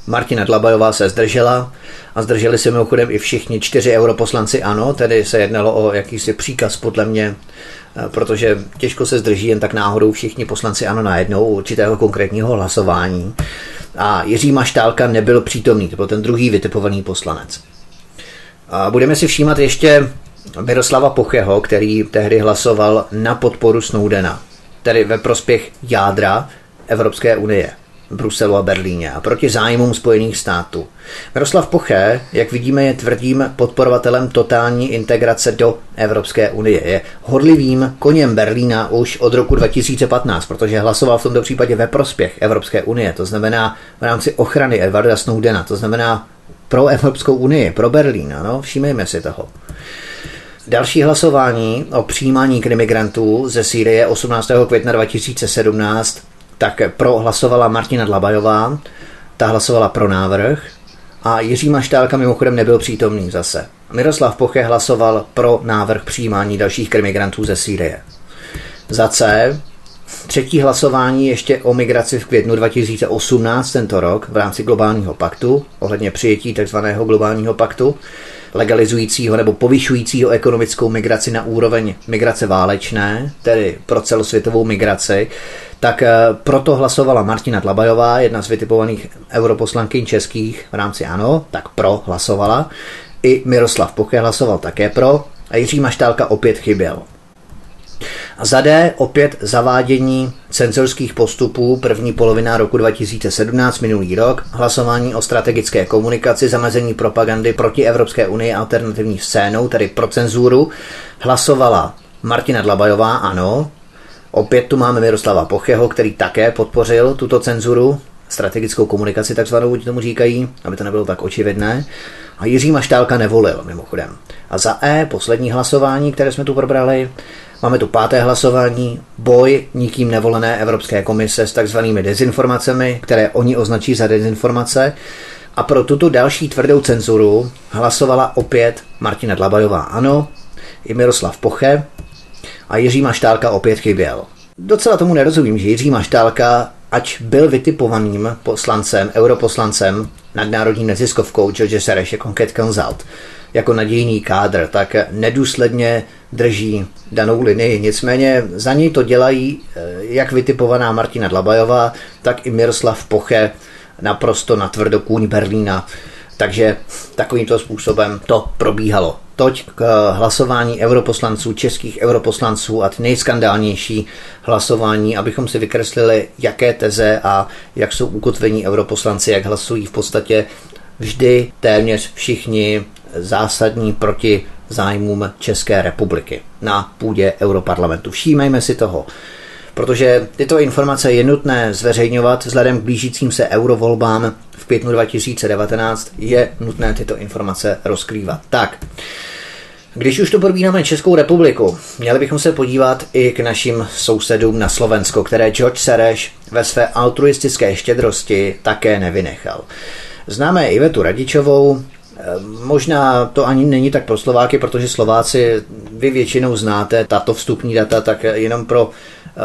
Martina Dlabajová se zdržela a zdrželi se mimochodem i všichni čtyři europoslanci ANO, tedy se jednalo o jakýsi příkaz podle mě, protože těžko se zdrží jen tak náhodou všichni poslanci ANO najednou u určitého konkrétního hlasování. A Jiří Maštálka nebyl přítomný, to byl ten druhý vytipovaný poslanec. A budeme si všímat ještě Miroslava Pocheho, který tehdy hlasoval na podporu Snowdena, tedy ve prospěch jádra Evropské unie, Bruselu a Berlíně a proti zájmům Spojených států. Miroslav Poche, jak vidíme, je tvrdým podporovatelem totální integrace do Evropské unie. Je horlivým koněm Berlína už od roku dva tisíce patnáct, protože hlasoval v tomto případě ve prospěch Evropské unie, to znamená v rámci ochrany Edwarda Snowdena, to znamená pro Evropskou unii, pro Berlín, ano, všímejme si toho. Další hlasování o přijímání k imigrantů ze Sýrie osmnáctého května dva tisíce sedmnáct tak prohlasovala Martina Dlabajová, ta hlasovala pro návrh a Jiří Maštálka mimochodem nebyl přítomný zase. Miroslav Poche hlasoval pro návrh přijímání dalších k imigrantů ze Sýrie. Za C. Třetí hlasování ještě o migraci v květnu dva tisíce osmnáct tento rok v rámci globálního paktu, ohledně přijetí tzv. Globálního paktu, legalizujícího nebo povyšujícího ekonomickou migraci na úroveň migrace válečné, tedy pro celosvětovou migraci, tak proto hlasovala Martina Dlabajová, jedna z vytipovaných europoslankyň českých v rámci ANO, tak pro hlasovala. I Miroslav Poche hlasoval také pro a Jiří Maštálka opět chyběl. A za D opět zavádění cenzorských postupů první polovina roku dva tisíce sedmnáct, minulý rok, hlasování o strategické komunikaci, zamezení propagandy proti Evropské unii alternativní scénou, tedy pro cenzuru, hlasovala Martina Dlabajová, ano. Opět tu máme Miroslava Pocheho, který také podpořil tuto cenzuru, strategickou komunikaci takzvanou, tomu říkají, aby to nebylo tak očividné. A Jiří Maštálka nevolil, mimochodem. A za E, poslední hlasování, které jsme tu probrali, máme tu páté hlasování, boj nikým nevolené Evropské komise s takzvanými dezinformacemi, které oni označí za dezinformace. A pro tuto další tvrdou cenzuru hlasovala opět Martina Dlabajová, ano, i Miroslav Poche a Jiří Maštálka opět chyběl. Docela tomu nerozumím, že Jiří Maštálka, ač byl vytipovaným poslancem, europoslancem nadnárodní neziskovkou George Sereše Conquête Consult jako nadějný kádr, tak nedůsledně drží danou linii. Nicméně za něj to dělají jak vytipovaná Martina Dlabajová, tak i Miroslav Poche naprosto na tvrdokůň Berlína. Takže takovýmto způsobem to probíhalo. Toť k hlasování europoslanců, českých europoslanců a nejskandálnější hlasování, abychom si vykreslili, jaké teze a jak jsou ukotvení europoslanci, jak hlasují v podstatě vždy téměř všichni zásadní proti zájmům České republiky na půdě Europarlamentu. Všímejme si toho, protože tyto informace je nutné zveřejňovat vzhledem k blížícím se eurovolbám v květnu dva tisíce devatenáct, je nutné tyto informace rozkrývat. Tak, když už tu probíráme Českou republiku, měli bychom se podívat i k našim sousedům na Slovensko, které George Sereš ve své altruistické štědrosti také nevynechal. Známe Ivetu Radičovou, možná to ani není tak pro Slováky, protože Slováci vy většinou znáte tato vstupní data, tak jenom pro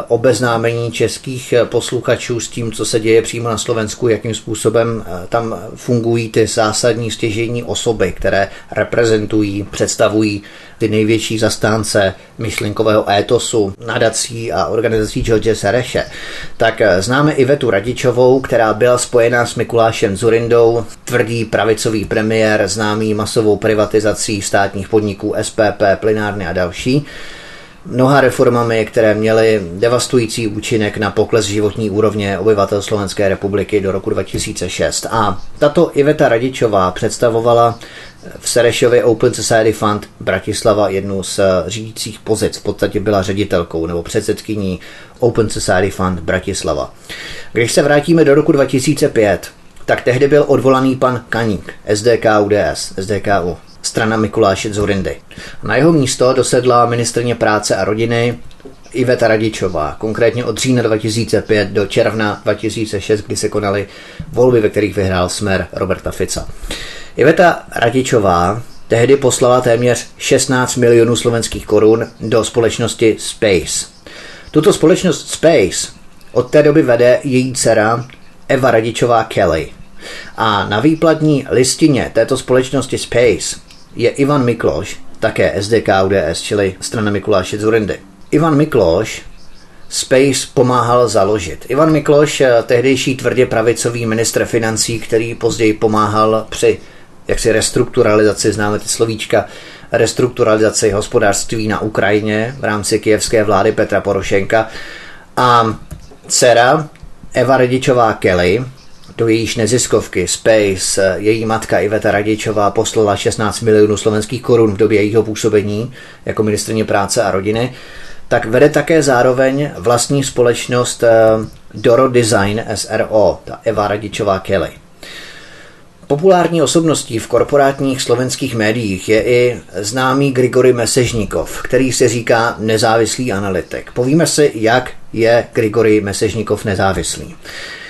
obeznámení českých posluchačů s tím, co se děje přímo na Slovensku, jakým způsobem tam fungují ty zásadní stěžejní osoby, které reprezentují, představují ty největší zastánce myšlenkového étosu, nadací a organizací George Sereše. Tak známe Ivetu Radičovou, která byla spojená s Mikulášem Dzurindou, tvrdý pravicový premiér, známý masovou privatizací státních podniků S P P, plynárny a další, mnoha reformami, které měly devastující účinek na pokles životní úrovně obyvatel Slovenské republiky do roku dva tisíce šest. A tato Iveta Radičová představovala v Serešově Open Society Fund Bratislava jednu z řídících pozic. V podstatě byla ředitelkou nebo předsedkyní Open Society Fund Bratislava. Když se vrátíme do roku dva tisíce pět, tak tehdy byl odvolaný pan Kaník, S D K U D S, S D K U. strana Mikuláše Dzurindy. Na jeho místo dosedla ministryně práce a rodiny Iveta Radičová, konkrétně od října dva tisíce pět do června dva tisíce šest, kdy se konaly volby, ve kterých vyhrál Smer Roberta Fica. Iveta Radičová tehdy poslala téměř šestnáct milionů slovenských korun do společnosti Space. Tuto společnost Space od té doby vede její dcera Eva Radičová Kelly. A na výplatní listině této společnosti Space je Ivan Mikloš, také S D K U D S, čili strana Mikuláše Dzurindy. Ivan Mikloš Space pomáhal založit. Ivan Mikloš, tehdejší tvrdě pravicový ministr financí, který později pomáhal při jaksi restrukturalizaci, známe ty slovíčka, restrukturalizaci hospodářství na Ukrajině v rámci kyjevské vlády Petra Porošenka. A dcera Eva Radičová Kelly, do jejíž neziskovky Space její matka Iveta Radičová poslala šestnáct milionů slovenských korun v době jejího působení jako ministryně práce a rodiny, tak vede také zároveň vlastní společnost Doro Design S R O, ta Eva Radičová Kelly. Populární osobností v korporátních slovenských médiích je i známý Grigory Mesežnikov, který se říká nezávislý analytik. Povíme si, jak je Grigory Mesežnikov nezávislý.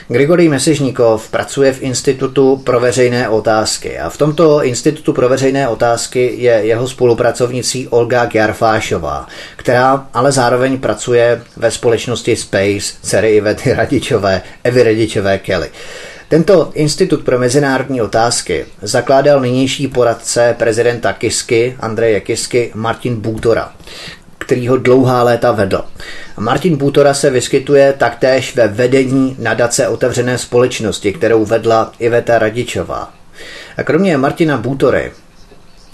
Grigory Mesežnikov pracuje v Institutu pro veřejné otázky a v tomto Institutu pro veřejné otázky je jeho spolupracovnicí Olga Gjarfášová, která ale zároveň pracuje ve společnosti Space dcery Ivety Radičové, Evy Radičové Kelly. Tento Institut pro mezinárodní otázky zakládal nynější poradce prezidenta Kisky, Andreje Kisky, Martin Bútora, který ho dlouhá léta vedl. Martin Bútora se vyskytuje taktéž ve vedení nadace otevřené společnosti, kterou vedla Iveta Radičová. A kromě Martina Bútory,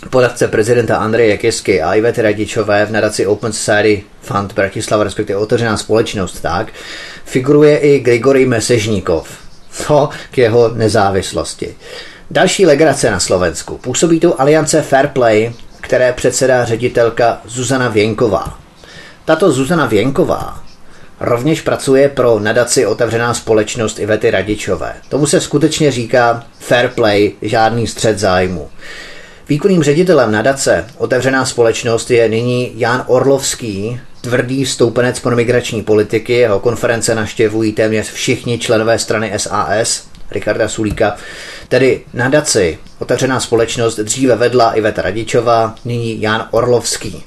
poradce prezidenta Andreje Kisky a Ivety Radičové v nadaci Open Society Fund Bratislava, respektive otevřená společnost, tak figuruje i Grigory Mesežnikov. To k jeho nezávislosti. Další legrace na Slovensku. Působí tu aliance Fairplay, které předsedá ředitelka Zuzana Věnková. Tato Zuzana Věnková rovněž pracuje pro nadaci Otevřená společnost Ivety Radičové. Tomu se skutečně říká fair play, žádný střet zájmu. Výkonným ředitelem nadace Otevřená společnost je nyní Jan Orlovský, tvrdý stoupenec pro migrační politiky. Jeho konference navštěvují téměř všichni členové strany S A S, Richarda Sulíka. Tedy nadaci Otevřená společnost dříve vedla Iveta Radičová, nyní Jan Orlovský.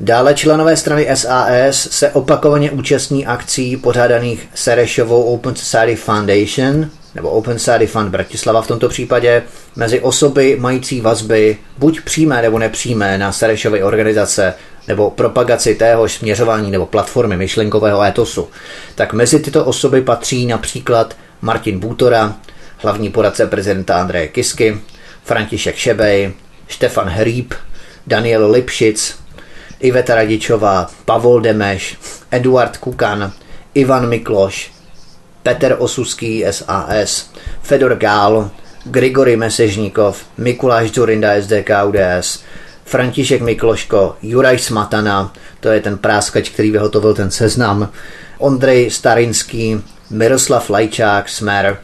Dále členové strany S A S se opakovaně účastní akcí pořádaných Serešovou Open Society Foundation, nebo Open Society Fund Bratislava v tomto případě, mezi osoby mající vazby buď přímé nebo nepřímé na Serešovy organizace nebo propagaci téhož směřování nebo platformy myšlenkového étosu. Tak mezi tyto osoby patří například Martin Bútora, hlavní poradce prezidenta Andreje Kisky, František Šebej, Štefan Hríb, Daniel Lipšic, Iveta Radičová, Pavol Demeš, Eduard Kukan, Ivan Mikloš, Peter Osuský S A S, Fedor Gál, Grigory Mesežníkov, Mikuláš Dzurinda S D K U D S, František Mikloško, Juraj Smatana, to je ten práskač, který vyhotovil ten seznam, Ondrej Starinský, Miroslav Lajčák, Smer,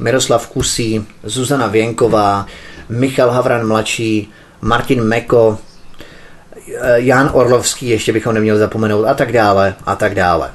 Miroslav Kusí, Zuzana Věnková, Michal Havran mladší, Martin Meko, Jan Orlovský, ještě bychom neměli zapomenout, a tak dále, a tak dále.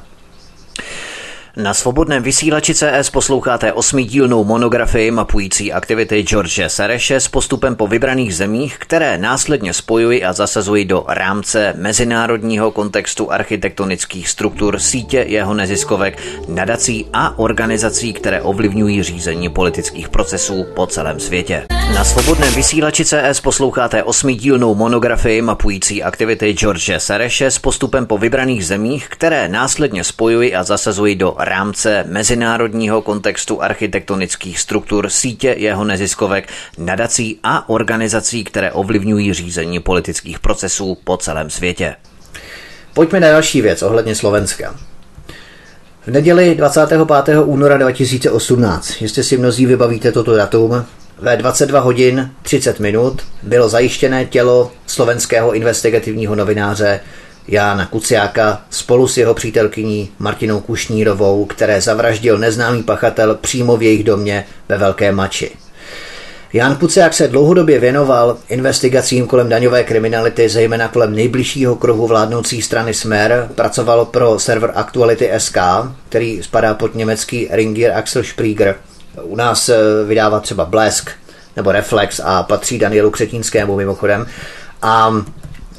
Na Svobodném vysílači C S posloucháte osmidílnou monografii mapující aktivity George Sereše s postupem po vybraných zemích, které následně spojují a zasazují do rámce mezinárodního kontextu architektonických struktur sítě jeho neziskovek, nadací a organizací, které ovlivňují řízení politických procesů po celém světě. Na Svobodném vysílači C S posloucháte osmidílnou monografii mapující aktivity George Sereše s postupem po vybraných zemích, které následně spojují a zasazují do rámce mezinárodního kontextu architektonických struktur sítě jeho neziskovek, nadací a organizací, které ovlivňují řízení politických procesů po celém světě. Pojďme na další věc ohledně Slovenska. V neděli dvacátého pátého února dva tisíce osmnáct, jestli si mnozí vybavíte toto datum, ve dvacet dva hodin třicet minut bylo zajištěné tělo slovenského investigativního novináře Jána Kuciáka spolu s jeho přítelkyní Martinou Kušnírovou, které zavraždil neznámý pachatel přímo v jejich domě ve Velké Mači. Ján Kuciák se dlouhodobě věnoval investigacím kolem daňové kriminality, zejména kolem nejbližšího kruhu vládnoucí strany Smer, pracoval pro server Aktuality tečka es ká, který spadá pod německý Ringier Axel Springer. U nás vydává třeba Blesk nebo Reflex a patří Danielu Křetínskému mimochodem. A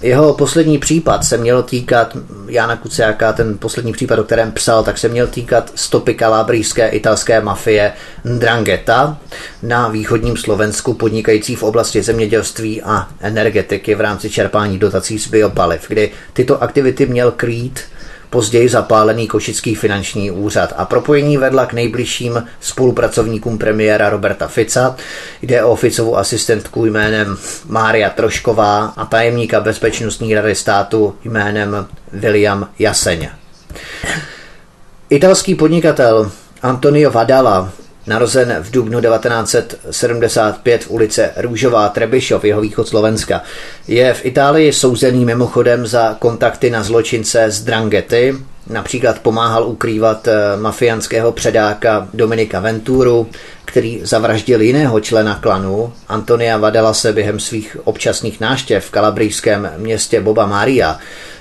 jeho poslední případ se měl týkat, Jána Kuciáka, ten poslední případ, o kterém psal, tak se měl týkat stopy kalábrijské italské mafie Ndrangheta na východním Slovensku, podnikající v oblasti zemědělství a energetiky v rámci čerpání dotací z biopaliv, kdy tyto aktivity měl krýt později zapálený košický finanční úřad. A propojení vedla k nejbližším spolupracovníkům premiéra Roberta Fica. Jde o Ficovu asistentku jménem Mária Trošková a tajemníka Bezpečnostní rady státu jménem William Jaseň. Italský podnikatel Antonio Vadala, narozen v dubnu devatenáct set sedmdesát pět v ulice Růžová Trebišov, jeho východ Slovenska, je v Itálii souzený mimochodem za kontakty na zločince z Dranghety. Například pomáhal ukrývat mafiánského předáka Dominika Venturu, který zavraždil jiného člena klanu, Antonia Vadalase, během svých občasných náštěv v kalabrijském městě Boba Maria.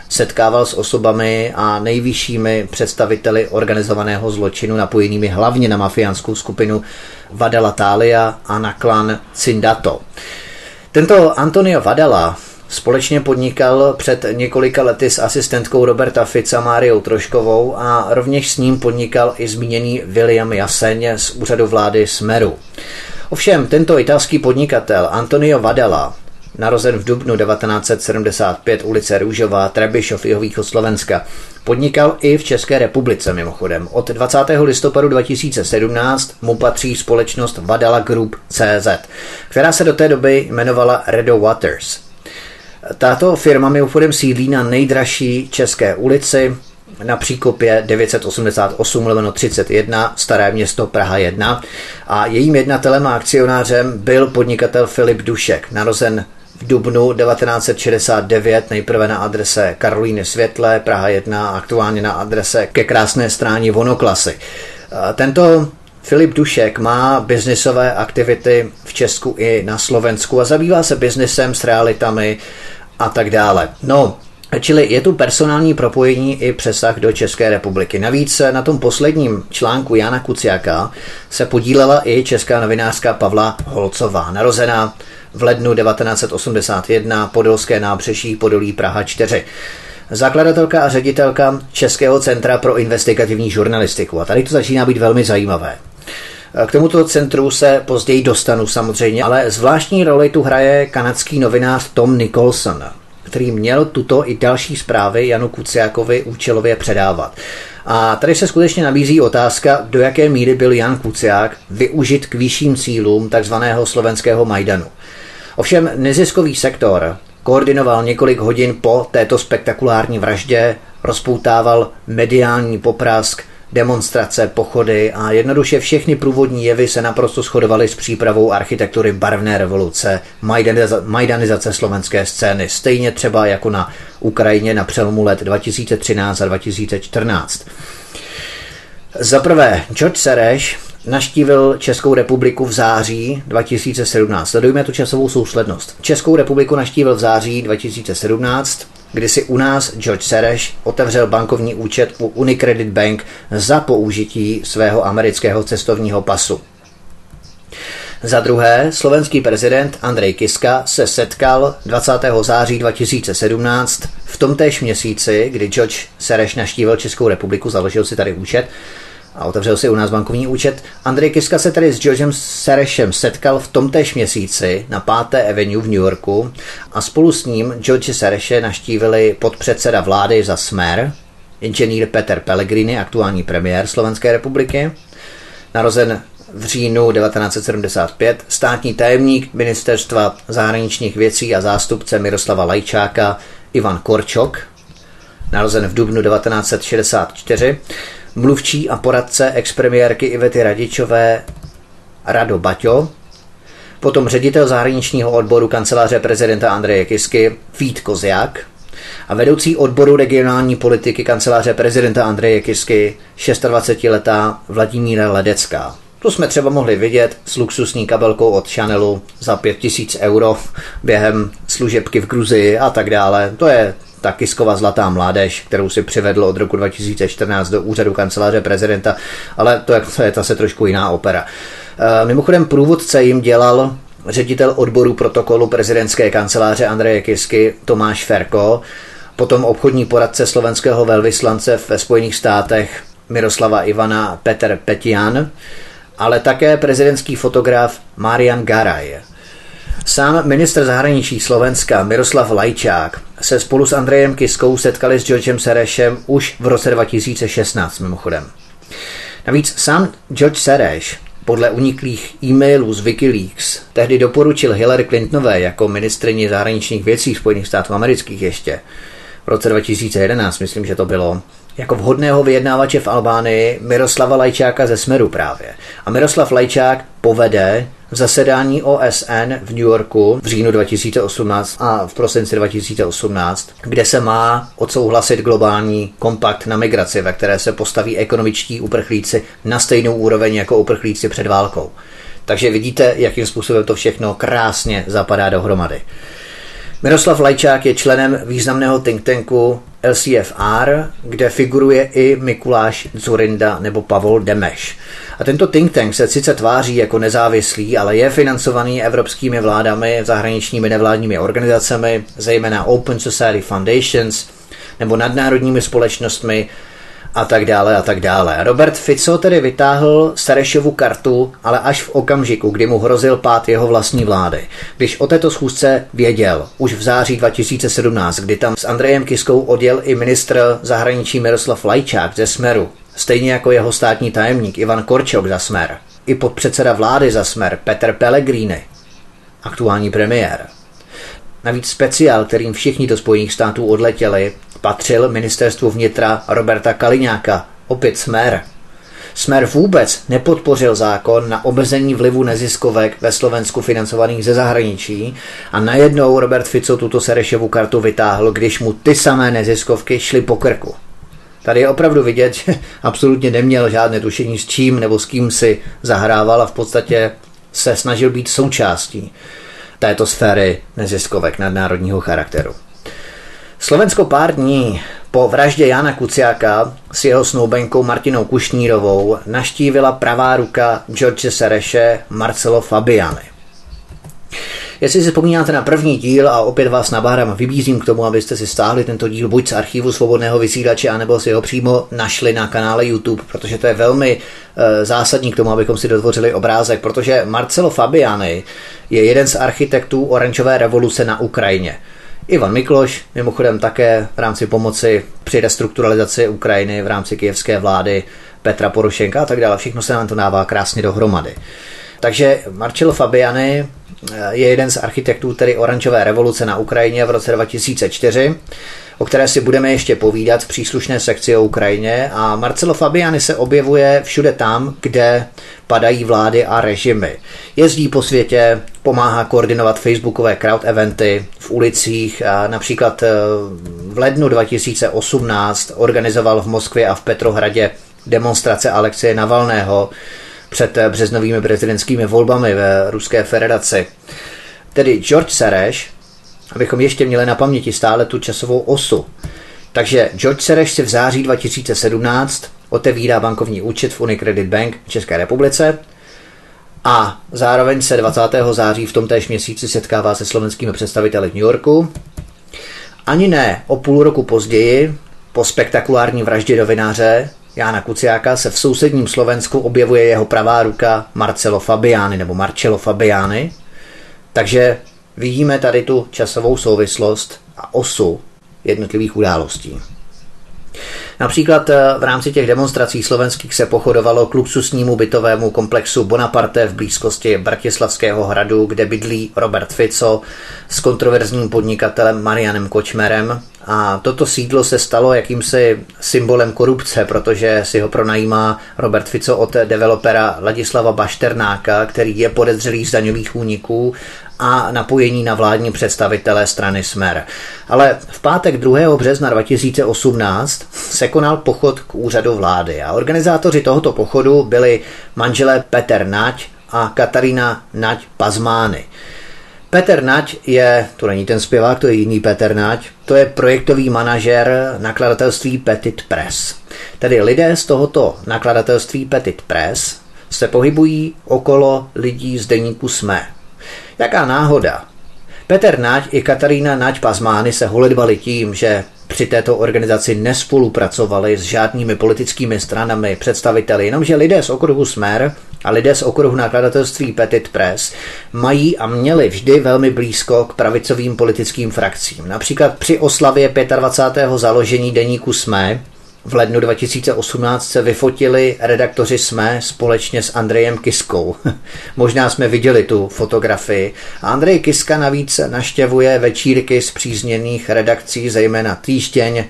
Setkával s osobami a nejvyššími představiteli organizovaného zločinu napojenými hlavně na mafiánskou skupinu Vadala Thalia a na klan Cindato. Tento Antonio Vadala společně podnikal před několika lety s asistentkou Roberta Fica Máriou Troškovou a rovněž s ním podnikal i zmíněný William Jaseň z úřadu vlády Smeru. Ovšem, tento italský podnikatel Antonio Vadala, narozen v dubnu devatenáct set sedmdesát pět ulice Růžová, Trebišov, jihovýchod Slovenska, podnikal i v České republice mimochodem. Od dvacátého listopadu dva tisíce sedmnáct mu patří společnost Vadala Group C Z, která se do té doby jmenovala Redo Waters. Tato firma mimochodem sídlí na nejdražší České ulici, na Příkopě devět set osmdesát osm třicet jedna, Staré Město, Praha jedna, a jejím jednatelem a akcionářem byl podnikatel Filip Dušek, narozen v dubnu devatenáct set šedesát devět, nejprve na adrese Karolíny Světlé, Praha jedna, aktuálně na adrese Ke Krásné Stráni Vonoklasy. Tento Filip Dušek má biznisové aktivity v Česku i na Slovensku a zabývá se biznisem s realitami a tak dále. No, čili je tu personální propojení i přesah do České republiky. Navíc na tom posledním článku Jana Kuciáka se podílela i česká novinářka Pavla Holcová, narozená v lednu devatenáct set osmdesát jedna, Podolské nábřeží, Podolí, Praha čtyři. Zakladatelka a ředitelka Českého centra pro investigativní žurnalistiku. A tady to začíná být velmi zajímavé. K tomuto centru se později dostanu samozřejmě, ale zvláštní roli tu hraje kanadský novinář Tom Nicholson, který měl tuto i další zprávy Janu Kuciákovi účelově předávat. A tady se skutečně nabízí otázka, do jaké míry byl Jan Kuciák využit k vyšším cílům takzvaného slovenského Majdanu. Ovšem neziskový sektor koordinoval několik hodin po této spektakulární vraždě, rozpoutával mediální poprask Demonstrace, pochody a jednoduše všechny průvodní jevy se naprosto shodovaly s přípravou architektury barevné revoluce, majdanizace slovenské scény, stejně třeba jako na Ukrajině na přelomu let dva tisíce třináct a dva tisíce čtrnáct. Za prvé, George Sereš navštívil Českou republiku v září dva tisíce sedmnáct. Sledujme tu časovou souslednost. Českou republiku navštívil v září dva tisíce sedmnáct, kdy si u nás George Sereš otevřel bankovní účet u Unicredit Bank za použití svého amerického cestovního pasu. Za druhé, slovenský prezident Andrej Kiska se setkal dvacátého září dva tisíce sedmnáct v tomtéž měsíci, kdy George Sereš navštívil Českou republiku, založil si tady účet a otevřel si u nás bankovní účet. Andrej Kiska se tady s Georgem Serešem setkal v tomtéž měsíci na páté Avenue v New Yorku a spolu s ním George Sereše navštívili podpředseda vlády za Smer, inženýr Peter Pellegrini, aktuální premiér Slovenské republiky, narozen v říjnu devatenáct set sedmdesát pět, státní tajemník Ministerstva zahraničních věcí a zástupce Miroslava Lajčáka Ivan Korčok, narozen v dubnu devatenáct set šedesát čtyři, mluvčí a poradce expremiérky Ivety Radičové Rado Baťo, potom ředitel zahraničního odboru kanceláře prezidenta Andreje Kisky Vít Koziak a vedoucí odboru regionální politiky kanceláře prezidenta Andreje Kisky dvacetišestiletá Vladimíra Ledecká. To jsme třeba mohli vidět s luxusní kabelkou od Chanelu za pět tisíc euro během služebky v Gruzii a tak dále. To je ta Kiskova zlatá mládež, kterou si přivedl od roku dva tisíce čtrnáct do úřadu kanceláře prezidenta, ale to je, to je zase trošku jiná opera. E, mimochodem průvodce jim dělal ředitel odboru protokolu prezidentské kanceláře Andreje Kisky Tomáš Ferko, potom obchodní poradce slovenského velvyslance ve Spojených státech Miroslava Ivana Peter Petian, ale také prezidentský fotograf Marian Garaj. Sám ministr zahraničí Slovenska Miroslav Lajčák se spolu s Andrejem Kiskou setkali s Georgem Serešem už v roce dva tisíce šestnáct mimochodem. Navíc sám George Sereš podle uniklých e-mailů z Wikileaks tehdy doporučil Hillary Clintonové jako ministryni zahraničních věcí Spojených států amerických ještě v roce dva tisíce jedenáct, myslím, že to bylo, jako vhodného vyjednávače v Albánii Miroslava Lajčáka ze Smeru právě. A Miroslav Lajčák povede v zasedání O S N v New Yorku v říjnu dva tisíce osmnáct a v prosinci dva tisíce osmnáct, kde se má odsouhlasit globální kompakt na migraci, ve které se postaví ekonomičtí uprchlíci na stejnou úroveň jako uprchlíci před válkou. Takže vidíte, jakým způsobem to všechno krásně zapadá dohromady. Miroslav Lajčák je členem významného think tanku L C F R, kde figuruje i Mikuláš Dzurinda nebo Pavol Demeš. A tento think tank se sice tváří jako nezávislý, ale je financovaný evropskými vládami, zahraničními nevládními organizacemi, zejména Open Society Foundations nebo nadnárodními společnostmi a tak dále a tak dále. Robert Fico tedy vytáhl Serešovu kartu, ale až v okamžiku, kdy mu hrozil pád jeho vlastní vlády. Když o této schůzce věděl už v září dva tisíce sedmnáct, kdy tam s Andrejem Kiskou odjel i ministr zahraničí Miroslav Lajčák ze Smeru, stejně jako jeho státní tajemník Ivan Korčok za Smer, i podpředseda vlády za Smer Peter Pellegrini, aktuální premiér. Navíc speciál, kterým všichni do Spojených států odletěli, patřil ministerstvu vnitra Roberta Kaliňáka, opět Smer. Smer vůbec nepodpořil zákon na omezení vlivu neziskovek ve Slovensku financovaných ze zahraničí a najednou Robert Fico tuto Serešovu kartu vytáhl, když mu ty samé neziskovky šly po krku. Tady je opravdu vidět, že absolutně neměl žádné tušení s čím nebo s kým si zahrával a v podstatě se snažil být součástí této sféry neziskovek nadnárodního charakteru. Slovensko pár dní po vraždě Jána Kuciáka s jeho snoubenkou Martinou Kušnírovou navštívila pravá ruka George Sereše Marcelo Fabiani. Jestli si vzpomínáte na první díl a opět vás nabádám a vybízím k tomu, abyste si stáhli tento díl buď z archivu Svobodného vysílače, anebo si ho přímo našli na kanále YouTube, protože to je velmi e, zásadní k tomu, abychom si dotvořili obrázek, protože Marcelo Fabiani je jeden z architektů oranžové revoluce na Ukrajině. Ivan Mikloš, mimochodem také v rámci pomoci při restrukturalizaci Ukrajiny v rámci kyjevské vlády Petra Porošenka a tak dále, všechno se nám to dává krásně dohromady. Takže Marcello Fabiani je jeden z architektů tedy oranžové revoluce na Ukrajině v roce dva tisíce čtyři. o které si budeme ještě povídat v příslušné sekci o Ukrajině. A Marcello Fabiani se objevuje všude tam, kde padají vlády a režimy. Jezdí po světě, pomáhá koordinovat facebookové crowd eventy v ulicích. A například v lednu dva tisíce osmnáct organizoval v Moskvě a v Petrohradě demonstrace Alexeje Navalného před březnovými prezidentskými volbami ve Ruské federaci. Tedy George Sereš, abychom ještě měli na paměti stále tu časovou osu. Takže George Sereš si v září dva tisíce sedmnáct otevírá bankovní účet v Unicredit Bank v České republice a zároveň se dvacátého září v tomtéž měsíci setkává se slovenskými představiteli v New Yorku. Ani ne o půl roku později, po spektakulární vraždě novináře Jána Kuciáka, se v sousedním Slovensku objevuje jeho pravá ruka Marcello Fabiani nebo Marcello Fabiani. Takže vidíme tady tu časovou souvislost a osu jednotlivých událostí. Například v rámci těch demonstrací slovenských se pochodovalo k luxusnímu bytovému komplexu Bonaparte v blízkosti Bratislavského hradu, kde bydlí Robert Fico s kontroverzním podnikatelem Marianem Kočmerem. A toto sídlo se stalo jakýmsi symbolem korupce, protože si ho pronajímá Robert Fico od developera Ladislava Bašternáka, který je podezřelý z daňových úniků a napojení na vládní představitele strany Smer. Ale v pátek druhého března dva tisíce osmnáct se konal pochod k úřadu vlády a organizátoři tohoto pochodu byli manželé Peter Naď a Katarína Naď Pazmány. Peter Naď je, to není ten zpěvák, to je jiný Peter Naď, to je projektový manažer nakladatelství Petit Press. Tedy lidé z tohoto nakladatelství Petit Press se pohybují okolo lidí z deníku Sme. Jaká náhoda. Peter Naď i Katarína Naď Pazmány se holedbali tím, že při této organizaci nespolupracovali s žádnými politickými stranami, představiteli, jenomže lidé z okruhu Smer a lidé z okruhu nakladatelství Petit Press mají a měli vždy velmi blízko k pravicovým politickým frakcím. Například při oslavě dvacátého pátého založení deníku Sme v lednu dva tisíce osmnáct se vyfotili redaktoři Sme společně s Andrejem Kiskou. Možná jsme viděli tu fotografii. Andrej Kiska navíc naštěvuje večírky spřízněných redakcí, zejména Týštěň,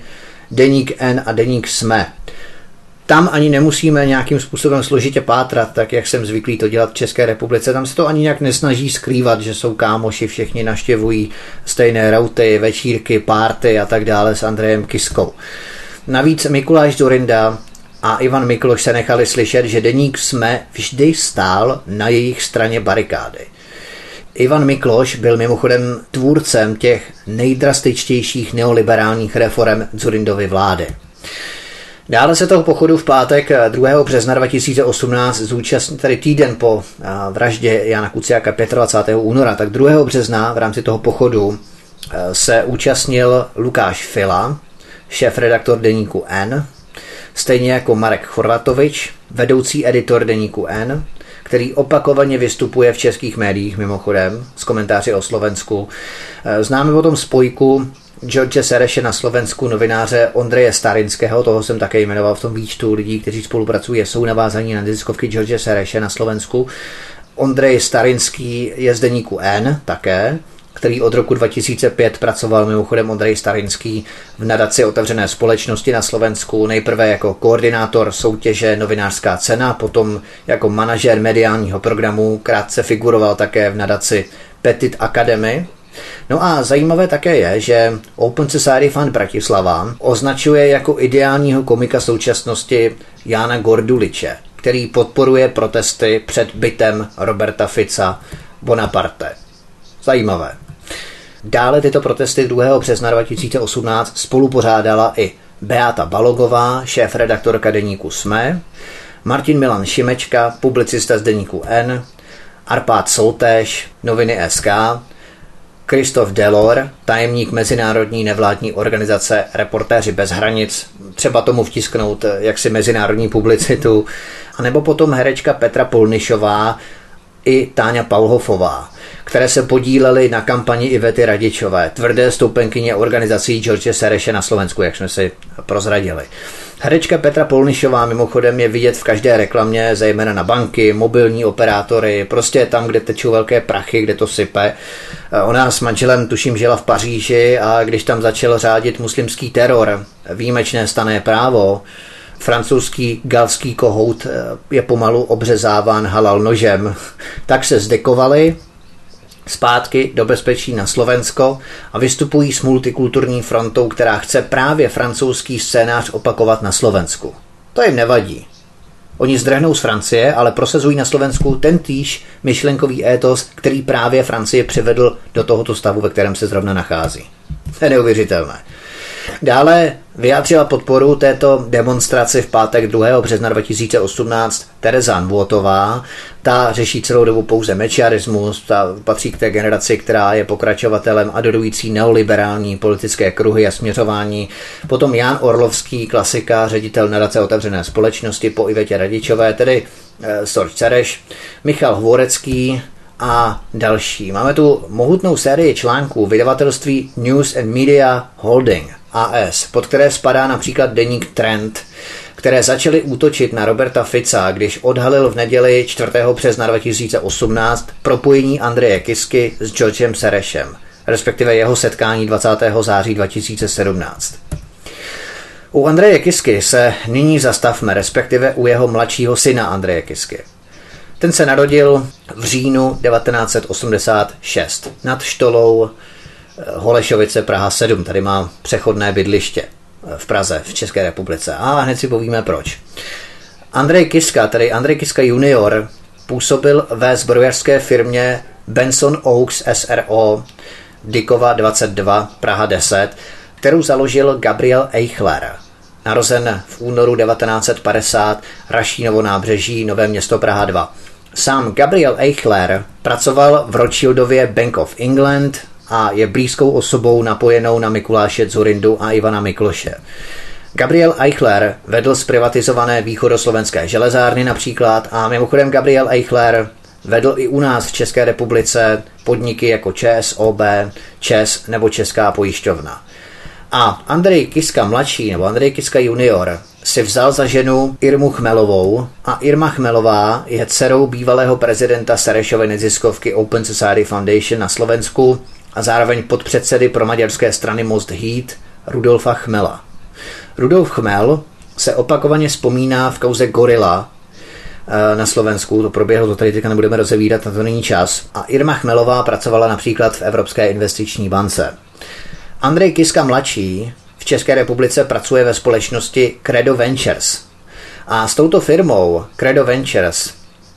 Deník N a Deník Sme. Tam ani nemusíme nějakým způsobem složitě pátrat, tak jak jsem zvyklý to dělat v České republice. Tam se to ani nějak nesnaží skrývat, že jsou kámoši, všichni naštěvují stejné rauty, večírky, párty a tak dále s Andrejem Kiskou. Navíc Mikuláš Dorinda a Ivan Mikloš se nechali slyšet, že deník Sme vždy stál na jejich straně barikády. Ivan Mikloš byl mimochodem tvůrcem těch nejdrastičtějších neoliberálních reforem Dzurindovy vlády. Dále se toho pochodu v pátek druhého března dva tisíce osmnáct zúčastnil, tedy týden po vraždě Jana Kuciáka dvacátého pátého února, tak druhého března v rámci toho pochodu se účastnil Lukáš Fila, šéf-redaktor deníku N, stejně jako Marek Chorvatovič, vedoucí editor deníku N, který opakovaně vystupuje v českých médiích mimochodem s komentáři o Slovensku. Známe potom spojku George Sereše na Slovensku, novináře Ondreje Starinského, toho jsem také jmenoval v tom výčtu lidí, kteří spolupracují, jsou navázaní na neziskovky George Sereše na Slovensku. Ondrej Starinský je z deníku N také, který od roku dva tisíce pět pracoval mimochodem Ondrej Starinský v nadaci Otevřené společnosti na Slovensku, nejprve jako koordinátor soutěže Novinářská cena, potom jako manažer mediálního programu, krátce figuroval také v nadaci Petit Academy. No a zajímavé také je, že Open Society Fund Bratislava označuje jako ideálního komika současnosti Jána Gorduliče, který podporuje protesty před bytem Roberta Fica Bonaparte. Zajímavé. Dále tyto protesty druhého března dva tisíce osmnáct spolupořádala i Beata Balogová, šéf-redaktorka deníku Sme, Martin Milan Šimečka, publicista z deníku N, Arpád Soltéš, noviny S K, Kristof Delor, tajemník mezinárodní nevládní organizace Reportéři bez hranic, třeba tomu vtisknout jaksi mezinárodní publicitu, anebo potom herečka Petra Polnišová, i Táňa Paulhofová, které se podílely na kampani Ivety Radičové, tvrdé stoupenkyně organizací George Sereše na Slovensku, jak jsme si prozradili. Herečka Petra Polnišová mimochodem je vidět v každé reklamě, zejména na banky, mobilní operátory, prostě tam, kde tečou velké prachy, kde to sype. Ona s manželem tuším žila v Paříži, a když tam začal řádit muslimský teror, výjimečné stanné právo, francouzský galský kohout je pomalu obřezáván halal nožem. Tak se zdekovali zpátky do bezpečí na Slovensko a vystupují s multikulturní frontou, která chce právě francouzský scénář opakovat na Slovensku. To jim nevadí. Oni zdrhnou z Francie, ale prosazují na Slovensku tentýž myšlenkový étos, který právě Francie přivedl do tohoto stavu, ve kterém se zrovna nachází. To je neuvěřitelné. Dále vyjádřila podporu této demonstraci v pátek druhého března dva tisíce osmnáct Tereza Anvotová. Ta řeší celou dobu pouze mečiarismus, ta patří k té generaci, která je pokračovatelem adorující neoliberální politické kruhy a směřování. Potom Jan Orlovský, klasika, ředitel nadace otevřené společnosti po Ivetě Radičové, tedy e, Sorč Cereš, Michal Hvorecký a další. Máme tu mohutnou sérii článků vydavatelství News and Media Holding á es, pod které spadá například deník Trend, které začaly útočit na Roberta Fica, když odhalil v neděli čtvrtého března dva tisíce osmnáct propojení Andreje Kisky s Georgem Serešem, respektive jeho setkání dvacátého září dva tisíce sedmnáct. U Andreje Kisky se nyní zastavme, respektive u jeho mladšího syna Andreje Kisky. Ten se narodil v říjnu devatenáct set osmdesát šest nad Štolou, Holešovice, Praha sedm, tady má přechodné bydliště v Praze, v České republice. A hned si povíme proč. Andrej Kiska, tedy Andrej Kiska junior, působil ve zbrojařské firmě Benson Oaks es er ó Dykova dvacet dva, Praha deset, kterou založil Gabriel Eichler. Narozen v únoru devatenáct set padesát, Rašínovo nábřeží, Nové Město, Praha dva. Sám Gabriel Eichler pracoval v Rothschildově Bank of England a je blízkou osobou napojenou na Mikuláše Dzurindu a Ivana Mikloše. Gabriel Eichler vedl zprivatizované východoslovenské železárny například a mimochodem Gabriel Eichler vedl i u nás v České republice podniky jako ČSOB, ČES nebo Česká pojišťovna. A Andrej Kiska mladší nebo Andrej Kiska junior si vzal za ženu Irmu Chmelovou a Irma Chmelová je dcerou bývalého prezidenta Serešovy neziskovky Open Society Foundation na Slovensku a zároveň podpředsedy pro maďarské strany Most Heat Rudolfa Chmela. Rudolf Chmel se opakovaně vzpomíná v kauze Gorilla na Slovensku, to proběhlo, to tady teďka nebudeme rozevídat, na to není čas. A Irma Chmelová pracovala například v Evropské investiční bance. Andrej Kiska mladší v České republice pracuje ve společnosti Credo Ventures. A s touto firmou Credo Ventures,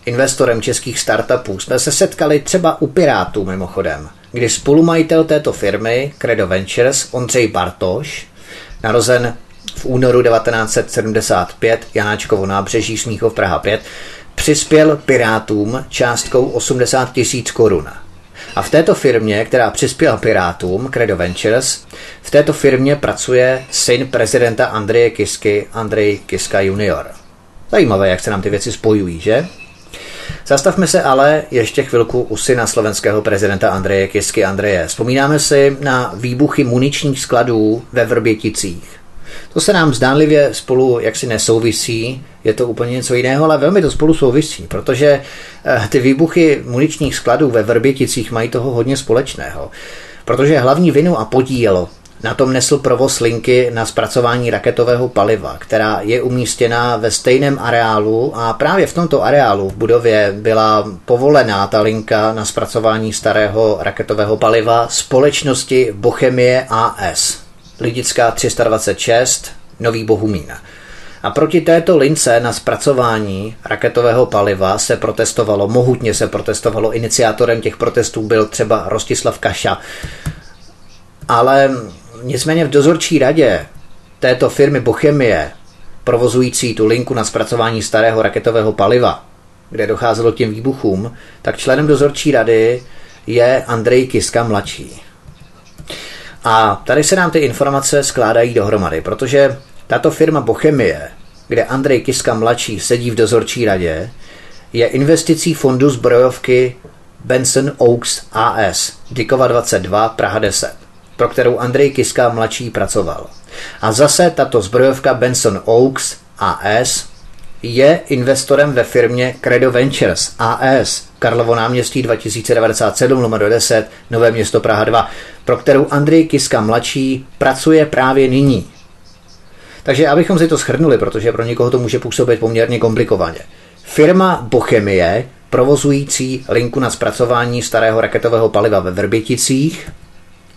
investorem českých startupů, jsme se setkali třeba u Pirátů mimochodem, kdy spolumajitel této firmy Credo Ventures Ondřej Bartoš, narozen v únoru devatenáct set sedmdesát pět, Janáčkovo nábřeží, Smíchov, Praha pět, přispěl Pirátům částkou osmdesát tisíc korun. A v této firmě, která přispěla Pirátům, Credo Ventures, v této firmě pracuje syn prezidenta Andreje Kisky, Andrej Kiska junior. Zajímavé, jak se nám ty věci spojují, že? Zastavme se ale ještě chvilku u syna slovenského prezidenta Andreje Kisky Andreje. Vzpomínáme si na výbuchy muničních skladů ve Vrběticích. To se nám zdánlivě spolu jaksi nesouvisí, je to úplně něco jiného, ale velmi to spolu souvisí, protože ty výbuchy muničních skladů ve Vrběticích mají toho hodně společného. Protože hlavní vinu a podíl na tom nesl provoz linky na zpracování raketového paliva, která je umístěna ve stejném areálu a právě v tomto areálu v budově byla povolená ta linka na zpracování starého raketového paliva společnosti Bochemie á es. Lidická tři sta dvacet šest, Nový Bohumín. A proti této lince na zpracování raketového paliva se protestovalo, mohutně se protestovalo, iniciátorem těch protestů byl třeba Rostislav Kaša. Ale nicméně v dozorčí radě této firmy Bochemie, provozující tu linku na zpracování starého raketového paliva, kde docházelo k těm výbuchům, tak členem dozorčí rady je Andrej Kiska mladší. A tady se nám ty informace skládají dohromady, protože tato firma Bochemie, kde Andrej Kiska mladší sedí v dozorčí radě, je investicí fondu zbrojovky Benson Oaks á es, Dykova dvacet dva, Praha deset, pro kterou Andrej Kiska mladší pracoval. A zase tato zbrojovka Benson Oaks á es je investorem ve firmě Credo Ventures á es, Karlovo náměstí dva tisíce devadesát sedm lomeno deset, Nové Město Praha dva, pro kterou Andrej Kiska mladší pracuje právě nyní. Takže abychom si to shrnuli, protože pro někoho to může působit poměrně komplikovaně. Firma Bochemie, provozující linku na zpracování starého raketového paliva ve Vrběticích,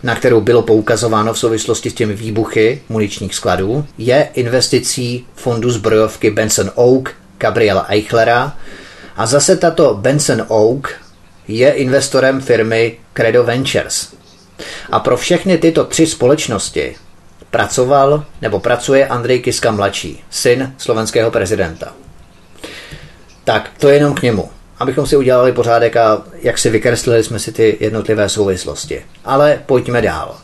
na kterou bylo poukazováno v souvislosti s těmi výbuchy muničních skladů, je investicí fondu zbrojovky Benson Oak Gabriela Eichlera a zase tato Benson Oak je investorem firmy Credo Ventures. A pro všechny tyto tři společnosti pracoval nebo pracuje Andrej Kiska mladší, syn slovenského prezidenta. Tak to je jenom k němu, abychom si udělali pořádek a jak si vykreslili jsme si ty jednotlivé souvislosti. Ale pojďme dál.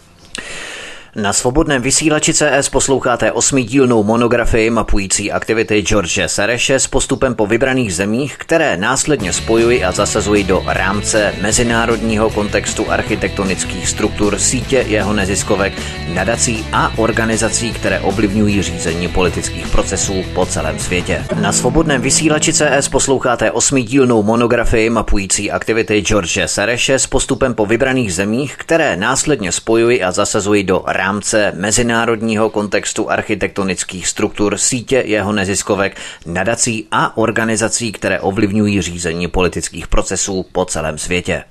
Na Svobodném vysílači C S posloucháte osmidílnou monografii mapující aktivity George Sereše s postupem po vybraných zemích, které následně spojují a zasazují do rámce mezinárodního kontextu architektonických struktur, sítě jeho neziskovek, nadací a organizací, které ovlivňují řízení politických procesů po celém světě. Na Svobodném vysílači C S posloucháte osmidílnou monografii mapující aktivity George Sereše s postupem po vybraných zemích, které následně spojují a zasazují do rámce mezinárodního kontextu architektonických struktur, sítě jeho neziskovek, nadací a organizací, které ovlivňují řízení politických procesů po celém světě.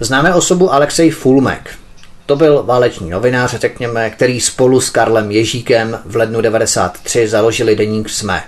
Známe osobu Alexej Fulmek. To byl váleční novinář, řekněme, který spolu s Karlem Ježíkem v lednu devadesát tři založili deník Jsme.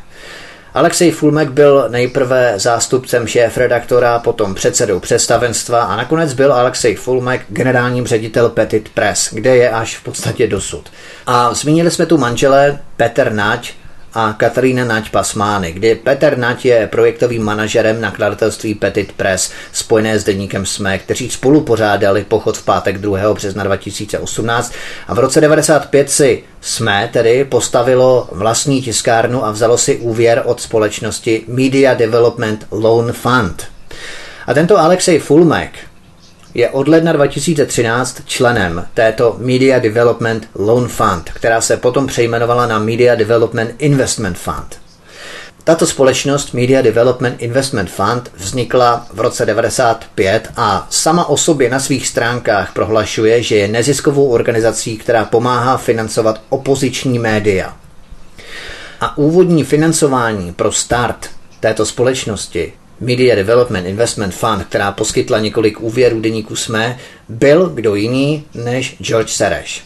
Alexej Fulmek byl nejprve zástupcem šéfredaktora, potom předsedou představenstva a nakonec byl Alexej Fulmek generálním ředitel Petit Press, kde je až v podstatě dosud. A zmínili jsme tu manžele Petr Nať a Katarína Nať Pasmány, kdy Petr Nať je projektovým manažerem nakladatelství Petit Press spojené s deníkem Jsme, kteří spolu pořádali pochod v pátek druhého března dva tisíce osmnáct a v roce devadesát pět si Jsme tedy postavilo vlastní tiskárnu a vzalo si úvěr od společnosti Media Development Loan Fund. A tento Alexej Fulmek je od ledna dva tisíce třináct členem této Media Development Loan Fund, která se potom přejmenovala na Media Development Investment Fund. Tato společnost Media Development Investment Fund vznikla v roce devadesát pět a sama o sobě na svých stránkách prohlašuje, že je neziskovou organizací, která pomáhá financovat opoziční média. A úvodní financování pro start této společnosti Media Development Investment Fund, která poskytla několik úvěrů deníku Jsme, byl kdo jiný než George Sereš.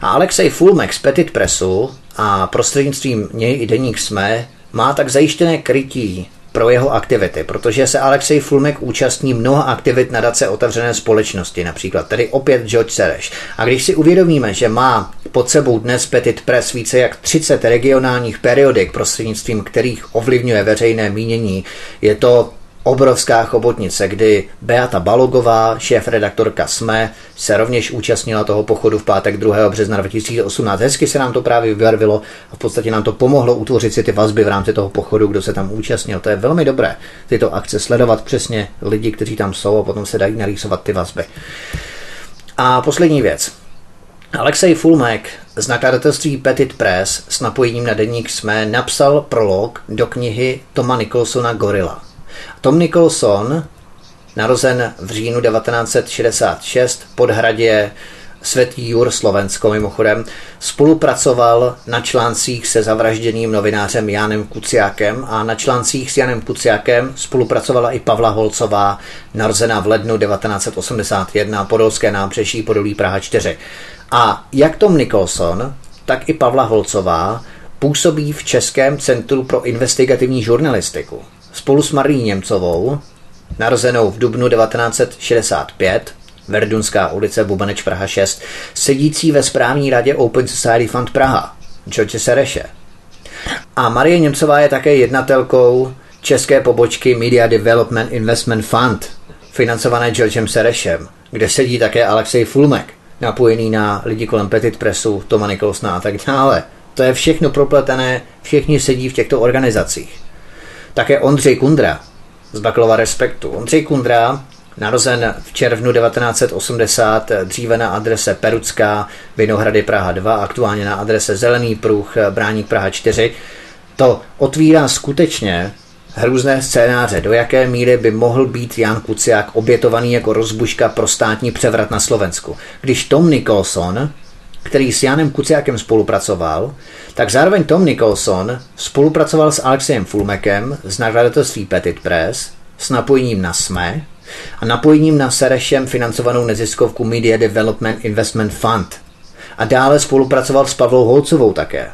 A Alexej Fulmek z Petit Pressu a prostřednictvím něj i deník Jsme má tak zajištěné krytí pro jeho aktivity, protože se Alexej Fulmek účastní mnoha aktivit nadace otevřené společnosti, například tedy opět George Sereš. A když si uvědomíme, že má pod sebou dnes Petit Press více jak třicet regionálních periodik, prostřednictvím kterých ovlivňuje veřejné mínění, je to obrovská chobotnice, kdy Beata Balogová, šéfredaktorka Jsme, se rovněž účastnila toho pochodu v pátek druhého března dva tisíce osmnáct. Hezky se nám to právě vybarvilo a v podstatě nám to pomohlo utvořit si ty vazby v rámci toho pochodu, kdo se tam účastnil. To je velmi dobré, tyto akce sledovat přesně lidi, kteří tam jsou a potom se dají narýsovat ty vazby. A poslední věc. Alexej Fulmek z nakladatelství Petit Press s napojením na deník Jsme napsal prolog do knihy Toma Nicholsona Gorilla. Tom Nicholson, narozen v říjnu devatenáct set šedesát šest v Podhradě Světý Jur, Slovensko mimochodem, spolupracoval na článcích se zavražděným novinářem Jánem Kuciákem a na článcích s Janem Kuciákem spolupracovala i Pavla Holcová, narozená v lednu devatenáct set osmdesát jedna, Podolské nábřeží, Podolí, Praha čtyři. A jak Tom Nicholson, tak i Pavla Holcová působí v Českém centru pro investigativní žurnalistiku. Spolu s Marí Němcovou, narozenou v dubnu devatenáct set šedesát pět, Verdunská ulice, Bubeneč, Praha šest, sedící ve správní radě Open Society Fund Praha, George Sereše. A Marie Němcová je také jednatelkou české pobočky Media Development Investment Fund, financované Georgem Serešem, kde sedí také Alexej Fulmek, napojený na lidi kolem Petit Pressu, Toma Nicholsona a tak dále. To je všechno propletené, všichni sedí v těchto organizacích. Také Ondřej Kundra, z Baklova Respektu. Ondřej Kundra, narozen v červnu devatenáct set osmdesát, dříve na adrese Perucká, Vinohrady Praha dva, aktuálně na adrese Zelený pruh, Bráník Praha čtyři, to otvírá skutečně hrůzné scénáře, do jaké míry by mohl být Jan Kuciák obětovaný jako rozbuška pro státní převrat na Slovensku. Když Tom Nicholson, který s Janem Kuciákem spolupracoval, tak zároveň Tom Nicholson spolupracoval s Alexejem Fulmekem z nakladatelství Petit Press s napojením na S M E a napojením na Serešem financovanou neziskovku Media Development Investment Fund. A dále spolupracoval s Pavlou Holcovou také,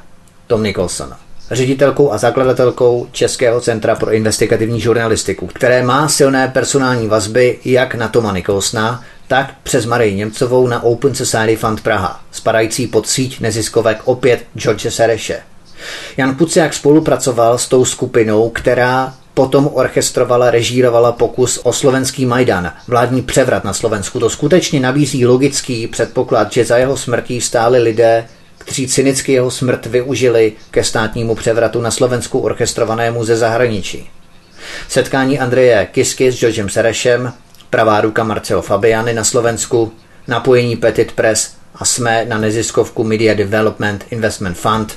Tom Nicholson, ředitelkou a zakladatelkou Českého centra pro investigativní žurnalistiku, které má silné personální vazby jak na Toma Nicholsona, tak přes Marii Němcovou na Open Society Fund Praha, spadající pod síť neziskovek opět George Sereše. Jan Kuciák spolupracoval s tou skupinou, která potom orchestrovala, režírovala pokus o slovenský Majdan, vládní převrat na Slovensku. To skutečně nabízí logický předpoklad, že za jeho smrtí stáli lidé, kteří cynicky jeho smrt využili ke státnímu převratu na Slovensku orchestrovanému ze zahraničí. Setkání Andreje Kisky s Georgem Serešem, pravá ruka Marcelo Fabiany na Slovensku, napojení Petit Press a S M E na neziskovku Media Development Investment Fund,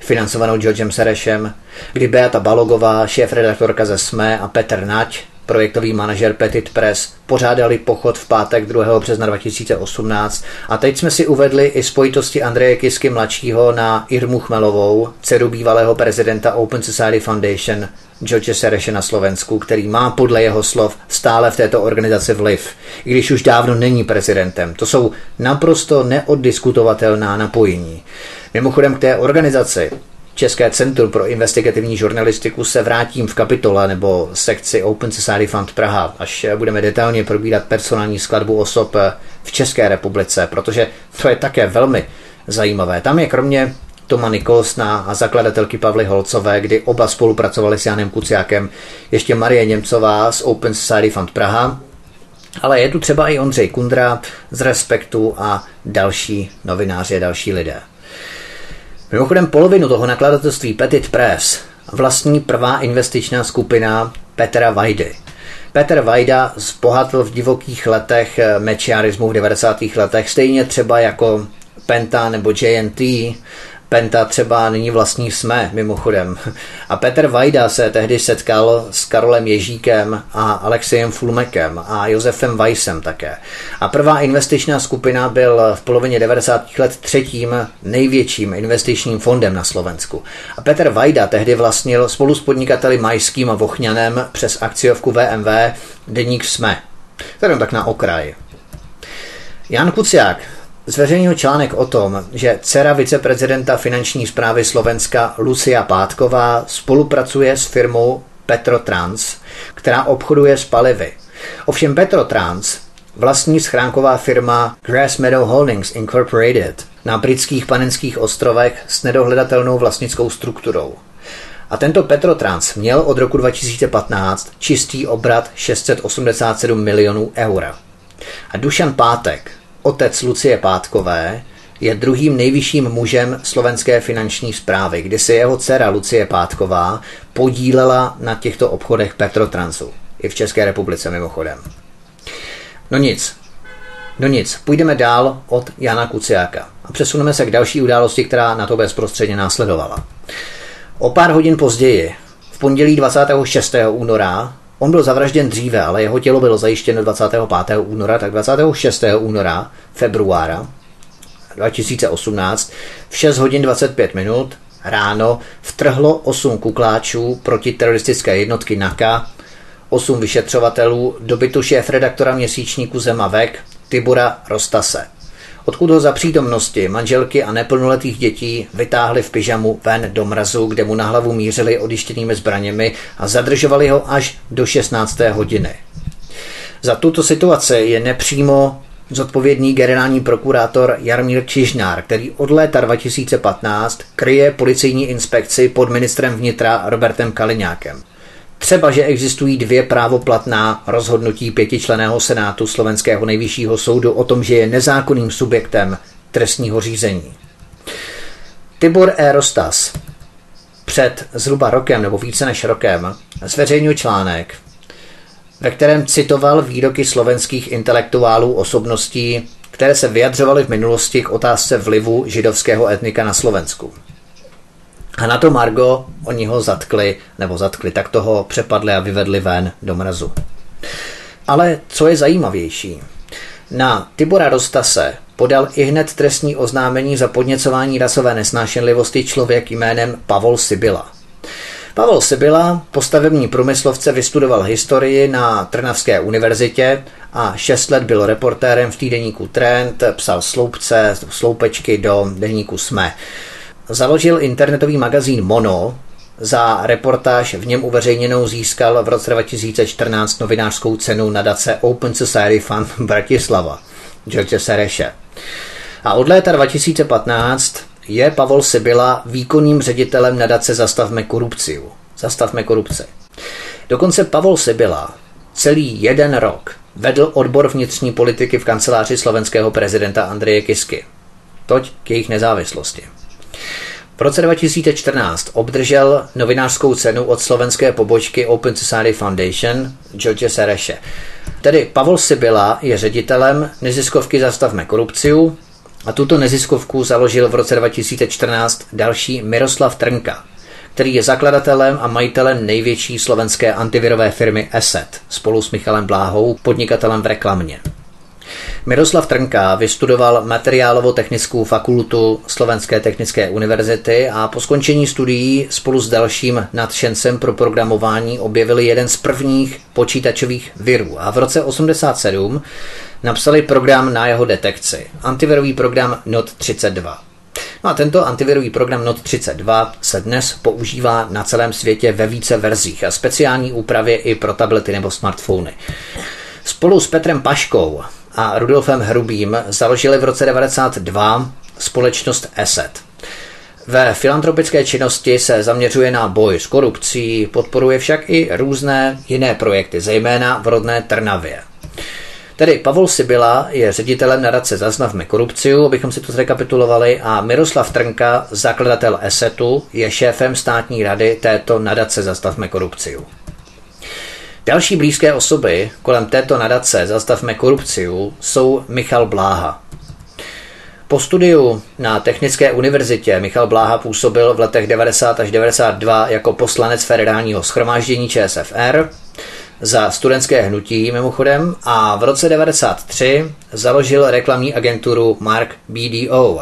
financovanou Georgem Serešem, kdy Beata Balogová, šéfredaktorka ze S M E a Petr Nať, projektový manažer Petit Press, pořádali pochod v pátek druhého března dva tisíce osmnáct a teď jsme si uvedli i spojitosti Andreje Kisky mladšího na Irmu Chmelovou, dceru bývalého prezidenta Open Society Foundation, George Sereše na Slovensku, který má podle jeho slov stále v této organizaci vliv, i když už dávno není prezidentem. To jsou naprosto neoddiskutovatelná napojení. Mimochodem k té organizaci České centrum pro investigativní žurnalistiku se vrátím v kapitole nebo sekci Open Society Fund Praha, až budeme detailně probírat personální skladbu osob v České republice, protože to je také velmi zajímavé. Tam je kromě Toma Nicholsona a zakladatelky Pavly Holcové, kdy oba spolupracovali s Janem Kuciákem, ještě Marie Němcová z Open Society Fund Praha, ale je tu třeba i Ondřej Kundra z Respektu a další novináři a další lidé. Mimochodem polovinu toho nakladatelství Petit Press vlastní prvá investičná skupina Petra Vajdy. Petr Vajda zbohatl v divokých letech mečiarismu v devadesátých letech, stejně třeba jako Penta nebo J N T. Penta třeba nyní vlastní S M E, mimochodem. A Petr Vajda se tehdy setkal s Karolem Ježíkem a Alexejem Fulmekem a Josefem Weissem také. A prvá investičná skupina byl v polovině devadesátých let třetím největším investičním fondem na Slovensku. A Petr Vajda tehdy vlastnil spolu s podnikateli Majským a Vochňanem přes akciovku V M V deník S M E. Tedy tak na okraj. Jan Kuciák zveřejnil článek o tom, že dcera viceprezidenta finanční správy Slovenska Lucia Pátková spolupracuje s firmou Petrotrans, která obchoduje s palivy. Ovšem Petrotrans vlastní schránková firma Grass Meadow Holdings Incorporated na britských Panenských ostrovech s nedohledatelnou vlastnickou strukturou. A tento Petrotrans měl od roku dva tisíce patnáct čistý obrat šest set osmdesát sedm milionů eur. A Dušan Pátek, otec Lucie Pátkové, je druhým nejvyšším mužem slovenské finanční správy, kdy se jeho dcera Lucie Pátková podílela na těchto obchodech Petrotransu. I v České republice mimochodem. No nic. No nic. Půjdeme dál od Jana Kuciáka a přesuneme se k další události, která na to bezprostředně následovala. O pár hodin později, v pondělí dvacátého šestého února, on byl zavražděn dříve, ale jeho tělo bylo zajištěno dvacátého pátého února, tak dvacátého šestého února, februára dva tisíce osmnáct, v šest hodin dvacet pět minut ráno vtrhlo osm kukláčů proti teroristické jednotky N A K A, osm vyšetřovatelů do bytu šéfredaktora měsíčníku Zemavek Tibora Rostase, odkud ho za přítomnosti manželky a neplnoletých dětí vytáhli v pyžamu ven do mrazu, kde mu na hlavu mířili odjištěnými zbraněmi a zadržovali ho až do šestnácté hodiny. Za tuto situaci je nepřímo zodpovědný generální prokurátor Jaromír Čižnár, který od léta dva tisíce patnáct kryje policejní inspekci pod ministrem vnitra Robertem Kaliňákem. Třeba, že existují dvě právoplatná rozhodnutí pětičlenného senátu slovenského nejvyššího soudu o tom, že je nezákonným subjektem trestního řízení. Tibor E. Rostas před zhruba rokem nebo více než rokem zveřejnil článek, ve kterém citoval výroky slovenských intelektuálů osobností, které se vyjadřovaly v minulosti k otázce vlivu židovského etnika na Slovensku. A na to margo oni ho zatkli, nebo zatkli, tak toho přepadli a vyvedli ven do mrazu. Ale co je zajímavější, na Tibora Roztase podal ihned trestní oznámení za podněcování rasové nesnášenlivosti člověk jménem Pavol Sibyla. Pavol Sibyla, po stavební průmyslovce, vystudoval historii na Trnavské univerzitě a šest let byl reportérem v týdeníku Trend, psal sloupce, sloupečky do deníku Sme. Založil internetový magazín Mono, za reportáž v něm uveřejněnou získal v roce dva tisíce čtrnáct novinářskou cenu nadace Open Society Fund Bratislava, George Sereše. A od léta dva tisíce patnáct je Pavol Sibyla výkonným ředitelem nadace Zastavme korupci. Zastavme korupci. Dokonce Pavol Sibyla celý jeden rok vedl odbor vnitřní politiky v kanceláři slovenského prezidenta Andreje Kisky. Toť k jejich nezávislosti. V roce dva tisíce čtrnáct obdržel novinářskou cenu od slovenské pobočky Open Society Foundation George Sereše. Tedy Pavol Sibyla je ředitelem neziskovky Zastavme korupci a tuto neziskovku založil v roce dva tisíce čtrnáct další Miroslav Trnka, který je zakladatelem a majitelem největší slovenské antivirové firmy Asset spolu s Michalem Bláhou, podnikatelem v reklamě. Miroslav Trnka vystudoval materiálovo-technickou fakultu Slovenské technické univerzity a po skončení studií spolu s dalším nadšencem pro programování objevili jeden z prvních počítačových virů a v roce osmdesát sedm napsali program na jeho detekci, antivirový program N O T třicet dva. No a tento antivirový program N O T třicet dva se dnes používá na celém světě ve více verzích a speciální úpravě i pro tablety nebo smartfony. Spolu s Petrem Paškou a Rudolfem Hrubým založili v roce devadesát dva společnost Asset. Ve filantropické činnosti se zaměřuje na boj s korupcí, podporuje však i různé jiné projekty, zejména v rodné Trnavě. Tedy Pavol Sibyla je ředitelem nadace Zastavme korupci, abychom si to zrekapitulovali, a Miroslav Trnka, zakladatel Assetu, je šéfem státní rady této nadace Zastavme korupci. Další blízké osoby kolem této nadace Zastavme korupci jsou Michal Bláha. Po studiu na Technické univerzitě Michal Bláha působil v letech devadesát až devadesát dva jako poslanec Federálního shromáždění Č S F R za studentské hnutí mimochodem a v roce devadesát tři založil reklamní agenturu Mark B D O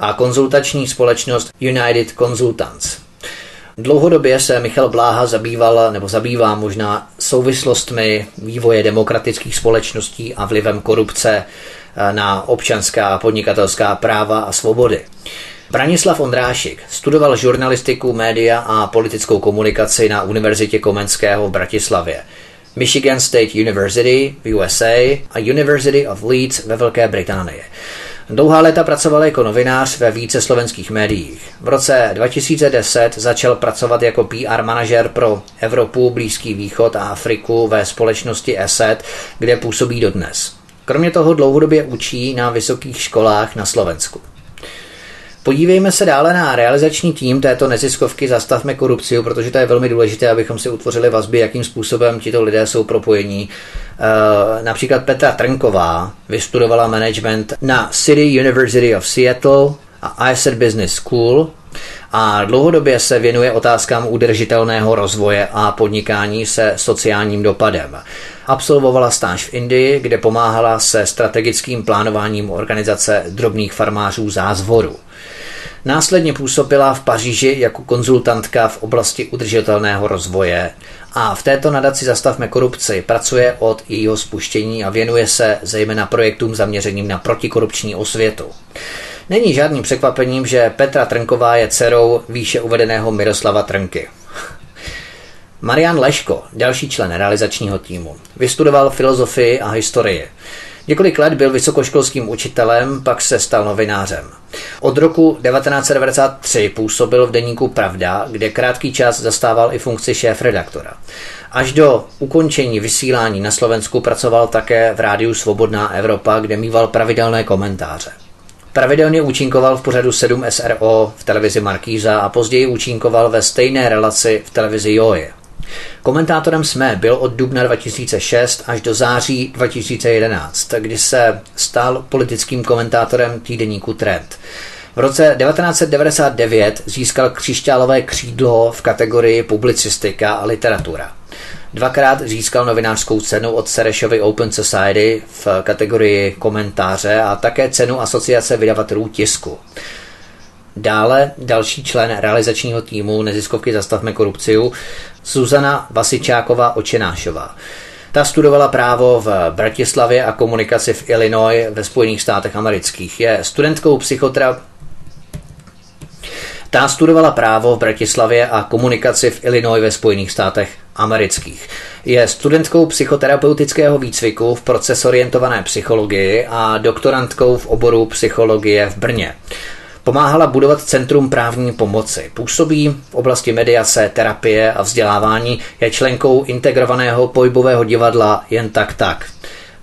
a konzultační společnost United Consultants. Dlouhodobě se Michal Bláha zabýval, nebo zabývá možná, souvislostmi vývoje demokratických společností a vlivem korupce na občanská a podnikatelská práva a svobody. Branislav Ondrášik studoval žurnalistiku, média a politickou komunikaci na Univerzitě Komenského v Bratislavě, Michigan State University v U S A a University of Leeds ve Velké Británii. Dlouhá léta pracoval jako novinář ve více slovenských médiích. V roce dva tisíce deset začal pracovat jako P R manažer pro Evropu, Blízký východ a Afriku ve společnosti Asset, kde působí dodnes. Kromě toho dlouhodobě učí na vysokých školách na Slovensku. Podívejme se dále na realizační tým této neziskovky Zastavme korupci, protože to je velmi důležité, abychom si utvořili vazby, jakým způsobem tito lidé jsou propojení. Uh, například Petra Trnková vystudovala management na City University of Seattle a Asset Business School a dlouhodobě se věnuje otázkám udržitelného rozvoje a podnikání se sociálním dopadem. Absolvovala stáž v Indii, kde pomáhala se strategickým plánováním organizace drobných farmářů Zázvoru. Následně působila v Paříži jako konzultantka v oblasti udržitelného rozvoje a v této nadaci Zastavme korupci pracuje od jejího spuštění a věnuje se zejména projektům zaměřeným na protikorupční osvětu. Není žádným překvapením, že Petra Trnková je dcerou výše uvedeného Miroslava Trnky. Marian Leško, další člen realizačního týmu, vystudoval filozofii a historii. Několik let byl vysokoškolským učitelem, pak se stal novinářem. Od roku devatenáct set devadesát tři působil v deníku Pravda, kde krátký čas zastával i funkci šéfredaktora. Až do ukončení vysílání na Slovensku pracoval také v rádiu Svobodná Evropa, kde míval pravidelné komentáře. Pravidelně účinkoval v pořadu sedm S R O v televizi Markýza a později účinkoval ve stejné relaci v televizi Joje. Komentátorem S M E byl od dubna dva tisíce šest až do září dva tisíce jedenáct, kdy se stal politickým komentátorem týdeníku Trend. V roce devatenáct set devadesát devět získal křišťálové křídlo v kategorii publicistika a literatura. Dvakrát získal novinářskou cenu od Serešovy Open Society v kategorii komentáře a také cenu Asociace vydavatelů tisku. Dále další člen realizačního týmu neziskovky Zastavme korupci, Zuzana Vasičáková-Očenášová. Ta studovala právo v Bratislavě a komunikaci v Illinois ve Spojených státech amerických. Je studentkou psychoterapie. Ta studovala právo v Bratislavě a komunikaci v Illinois ve Spojených státech amerických. Je studentkou psychoterapeutického výcviku v proces orientované psychologii a doktorantkou v oboru psychologie v Brně. Pomáhala budovat Centrum právní pomoci. Působí v oblasti mediace, terapie a vzdělávání, je členkou integrovaného pohybového divadla Jen tak tak.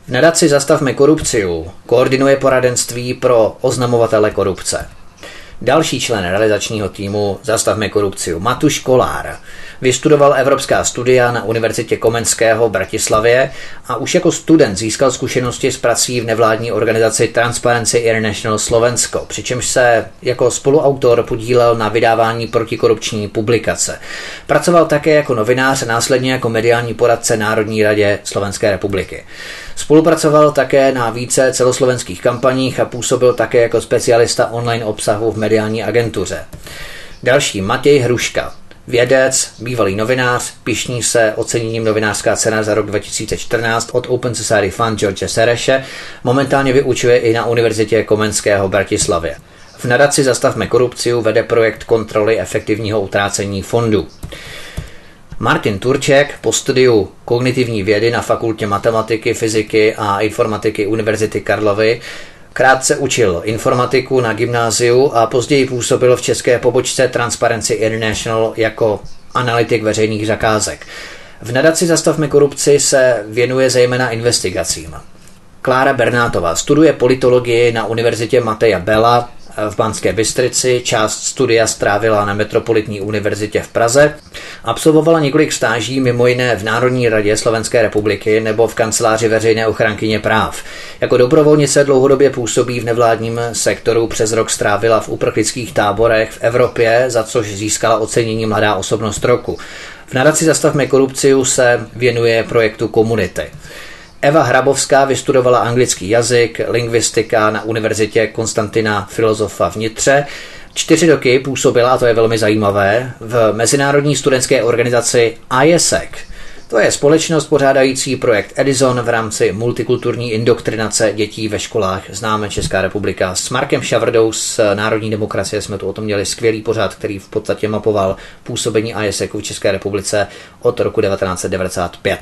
V nadaci Zastavme korupci koordinuje poradenství pro oznamovatele korupce. Další člen realizačního týmu Zastavme korupci, Matuš Kolár, vystudoval evropská studia na Univerzitě Komenského v Bratislavě a už jako student získal zkušenosti s prací v nevládní organizaci Transparency International Slovensko, přičemž se jako spoluautor podílel na vydávání protikorupční publikace. Pracoval také jako novinář, následně jako mediální poradce Národní radě Slovenské republiky. Spolupracoval také na více celoslovenských kampaních a působil také jako specialista online obsahu v mediální agentuře. Další Matěj Hruška. Vědec, bývalý novinář, pyšní se oceněním novinářská cena za rok dva tisíce čtrnáct od Open Society Fund George Sereše, momentálně vyučuje i na Univerzitě Komenského v Bratislavě. V nadaci Zastavme korupci vede projekt kontroly efektivního utrácení fondů. Martin Turček po studiu kognitivní vědy na Fakultě matematiky, fyziky a informatiky Univerzity Karlovy krátce učil informatiku na gymnáziu a později působil v české pobočce Transparency International jako analytik veřejných zakázek. V nadaci Zastavme korupci se věnuje zejména investigacím. Klára Bernátová studuje politologii na Univerzitě Mateje Bela v Banské Bystrici, část studia strávila na Metropolitní univerzitě v Praze, absolvovala několik stáží mimo jiné v Národní radě Slovenské republiky nebo v kanceláři veřejné ochránkyně práv. Jako dobrovolnice dlouhodobě působí v nevládním sektoru, přes rok strávila v uprchlických táborech v Evropě, za což získala ocenění Mladá osobnost roku. V nadaci Zastavme korupci se věnuje projektu Komunity. Eva Hrabovská vystudovala anglický jazyk, lingvistika na Univerzitě Konstantina Filozofa v Nitře. Čtyři roky působila, a to je velmi zajímavé, v mezinárodní studentské organizaci I S E C. To je společnost pořádající projekt Edison v rámci multikulturní indoktrinace dětí ve školách. Známe Česká republika. S Markem Šavrdou z Národní demokracie jsme tu o tom měli skvělý pořad, který v podstatě mapoval působení I S E C v České republice od roku devatenáct set devadesát pět.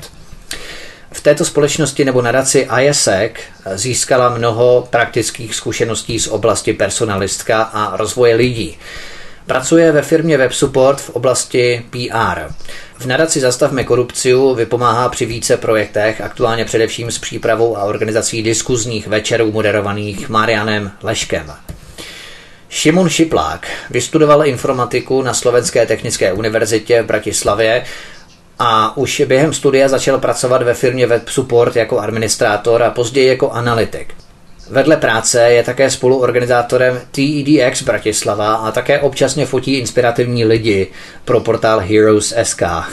V této společnosti nebo nadaci I S E C získala mnoho praktických zkušeností z oblasti personalistka a rozvoje lidí. Pracuje ve firmě WebSupport v oblasti P R. V nadaci Zastavme korupci vypomáhá při více projektech, aktuálně především s přípravou a organizací diskuzních večerů moderovaných Marianem Leškem. Šimon Šiplák vystudoval informatiku na Slovenské technické univerzitě v Bratislavě a už během studia začal pracovat ve firmě WebSupport jako administrátor a později jako analytik. Vedle práce je také spoluorganizátorem T E D X Bratislava a také občasně fotí inspirativní lidi pro portál Heroes tečka S K.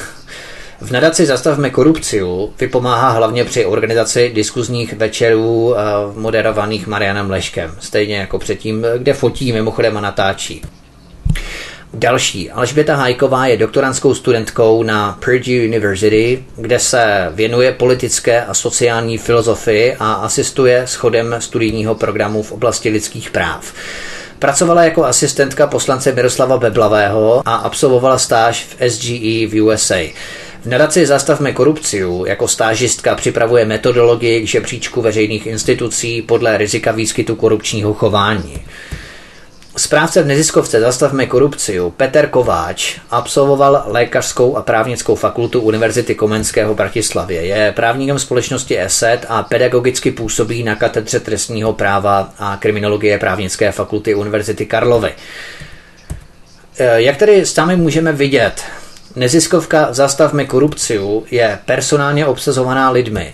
V nadaci Zastavme korupci vypomáhá hlavně při organizaci diskuzních večerů moderovaných Marianem Leškem, stejně jako předtím, kde fotí mimochodem a natáčí. Další, Alžběta Hajková je doktorantskou studentkou na Purdue University, kde se věnuje politické a sociální filozofii a asistuje s chodem studijního programu v oblasti lidských práv. Pracovala jako asistentka poslance Miroslava Beblavého a absolvovala stáž v S G E v U S A. V nadaci Zastavme korupci jako stážistka připravuje metodologii k žebříčku veřejných institucí podle rizika výskytu korupčního chování. Správce v neziskovce Zastavme korupci Peter Kováč absolvoval lékařskou a právnickou fakultu Univerzity Komenského v Bratislavě. Je právníkem společnosti ESET a pedagogicky působí na katedře trestního práva a kriminologie právnické fakulty Univerzity Karlovy. Jak tedy sami můžeme vidět, Neziskovka Zastavme korupci je personálně obsazovaná lidmi,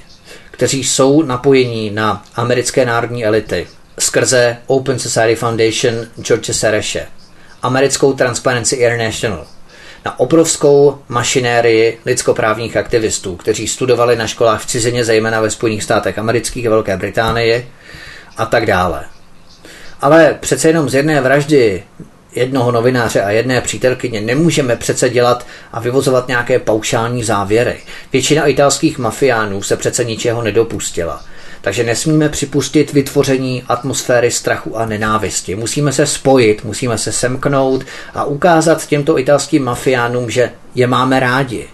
kteří jsou napojení na americké národní elity skrze Open Society Foundation George Soroshe, americkou Transparency International, na obrovskou mašinérii lidskoprávních aktivistů, kteří studovali na školách v cizině, zejména ve Spojených státech amerických a Velké Británii a tak dále. Ale přece jenom z jedné vraždy jednoho novináře a jedné přítelkyně nemůžeme přece dělat a vyvozovat nějaké paušální závěry. Většina italských mafiánů se přece ničeho nedopustila. Takže nesmíme připustit vytvoření atmosféry strachu a nenávisti. Musíme se spojit, musíme se semknout a ukázat těmto italským mafiánům, že je máme rádi.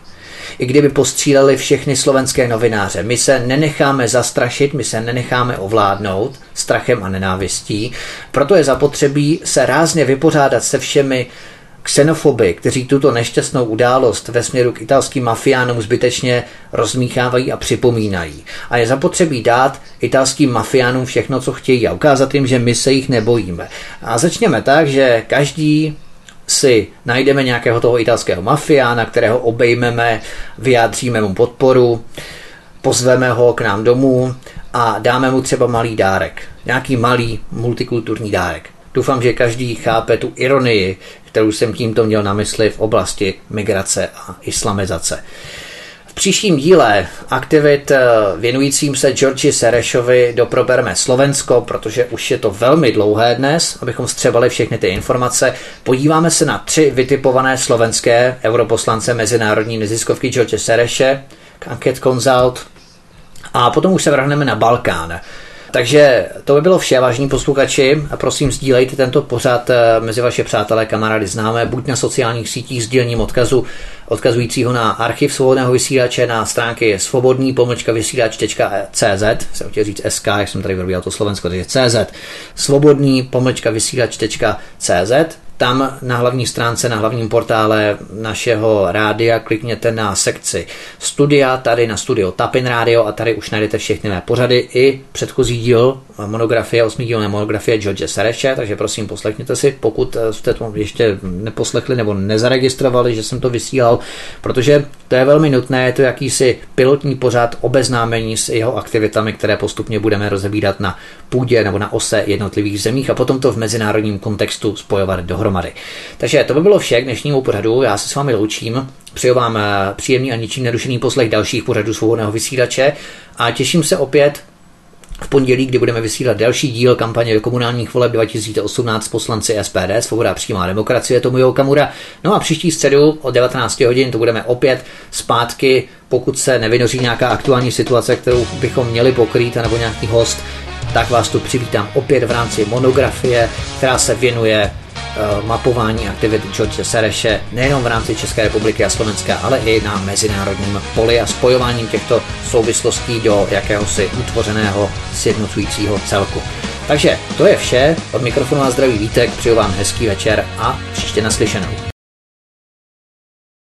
I kdyby postříleli všechny slovenské novináře, my se nenecháme zastrašit, my se nenecháme ovládnout strachem a nenávistí, proto je zapotřebí se rázně vypořádat se všemi xenofoby, kteří tuto nešťastnou událost ve směru k italským mafiánům zbytečně rozmíchávají a připomínají. A je zapotřebí dát italským mafiánům všechno, co chtějí a ukázat jim, že my se jich nebojíme. A začněme tak, že každý si najdeme nějakého toho italského mafiána, kterého obejmeme, vyjádříme mu podporu, pozveme ho k nám domů a dáme mu třeba malý dárek, nějaký malý multikulturní dárek. Doufám, že každý chápe tu ironii, kterou jsem tímto měl na mysli v oblasti migrace a islamizace. V příštím díle aktivit věnujícím se Georgi Soroshovi doprobereme Slovensko, protože už je to velmi dlouhé dnes, abychom střebali všechny ty informace. Podíváme se na tři vytipované slovenské europoslance mezinárodní neziskovky George Soroshe, Anket Consult, a potom už se vrhneme na Balkán. Takže to by bylo vše, vážení posluchači, a prosím, sdílejte tento pořad mezi vaše přátelé, kamarády, známé, buď na sociálních sítích sdílením odkazu odkazujícího na archiv svobodného vysílače, na stránky svobodný pomlčka vysílač.cz, jsem chtěl říct SK, jak jsem tady vyrobíval to Slovensko, takže cé zet, svobodný pomlčka vysílač.cz. Tam na hlavní stránce, na hlavním portále našeho rádia klikněte na sekci studia, tady na studio Tapin Radio a tady už najdete všechny mé pořady i předchozí díl monografie, osmidílné monografie George Soroshe, takže prosím poslechněte si, pokud jste to ještě neposlechli nebo nezaregistrovali, že jsem to vysílal, protože to je velmi nutné, je to jakýsi pilotní pořad obeznámení s jeho aktivitami, které postupně budeme rozebírat na půdě nebo na ose jednotlivých zemích a potom to v mezinárodním kontextu spojovat dohromady. Takže to by bylo vše k dnešnímu pořadu, já se s vámi loučím, přeju vám příjemný a ničím nerušený poslech dalších pořadů svobodného vysílače a těším se opět v pondělí, kdy budeme vysílat další díl kampaně do komunálních voleb dva tisíce osmnáct poslanci es pé dé, Svoboda a přímá demokracie, Tomio Okamura. No a příští středu od devatenácti hodin to budeme opět zpátky, pokud se nevynoří nějaká aktuální situace, kterou bychom měli pokrýt, nebo nějaký host, tak vás tu přivítám opět v rámci monografie, která se věnuje mapování aktivit George Soroshe nejenom v rámci České republiky a Slovenska, ale i na mezinárodním poli a spojováním těchto souvislostí do jakéhosi utvořeného sjednocujícího celku. Takže to je vše, od mikrofonu vás zdraví Vítek, přeju vám hezký večer a příště naslyšenou.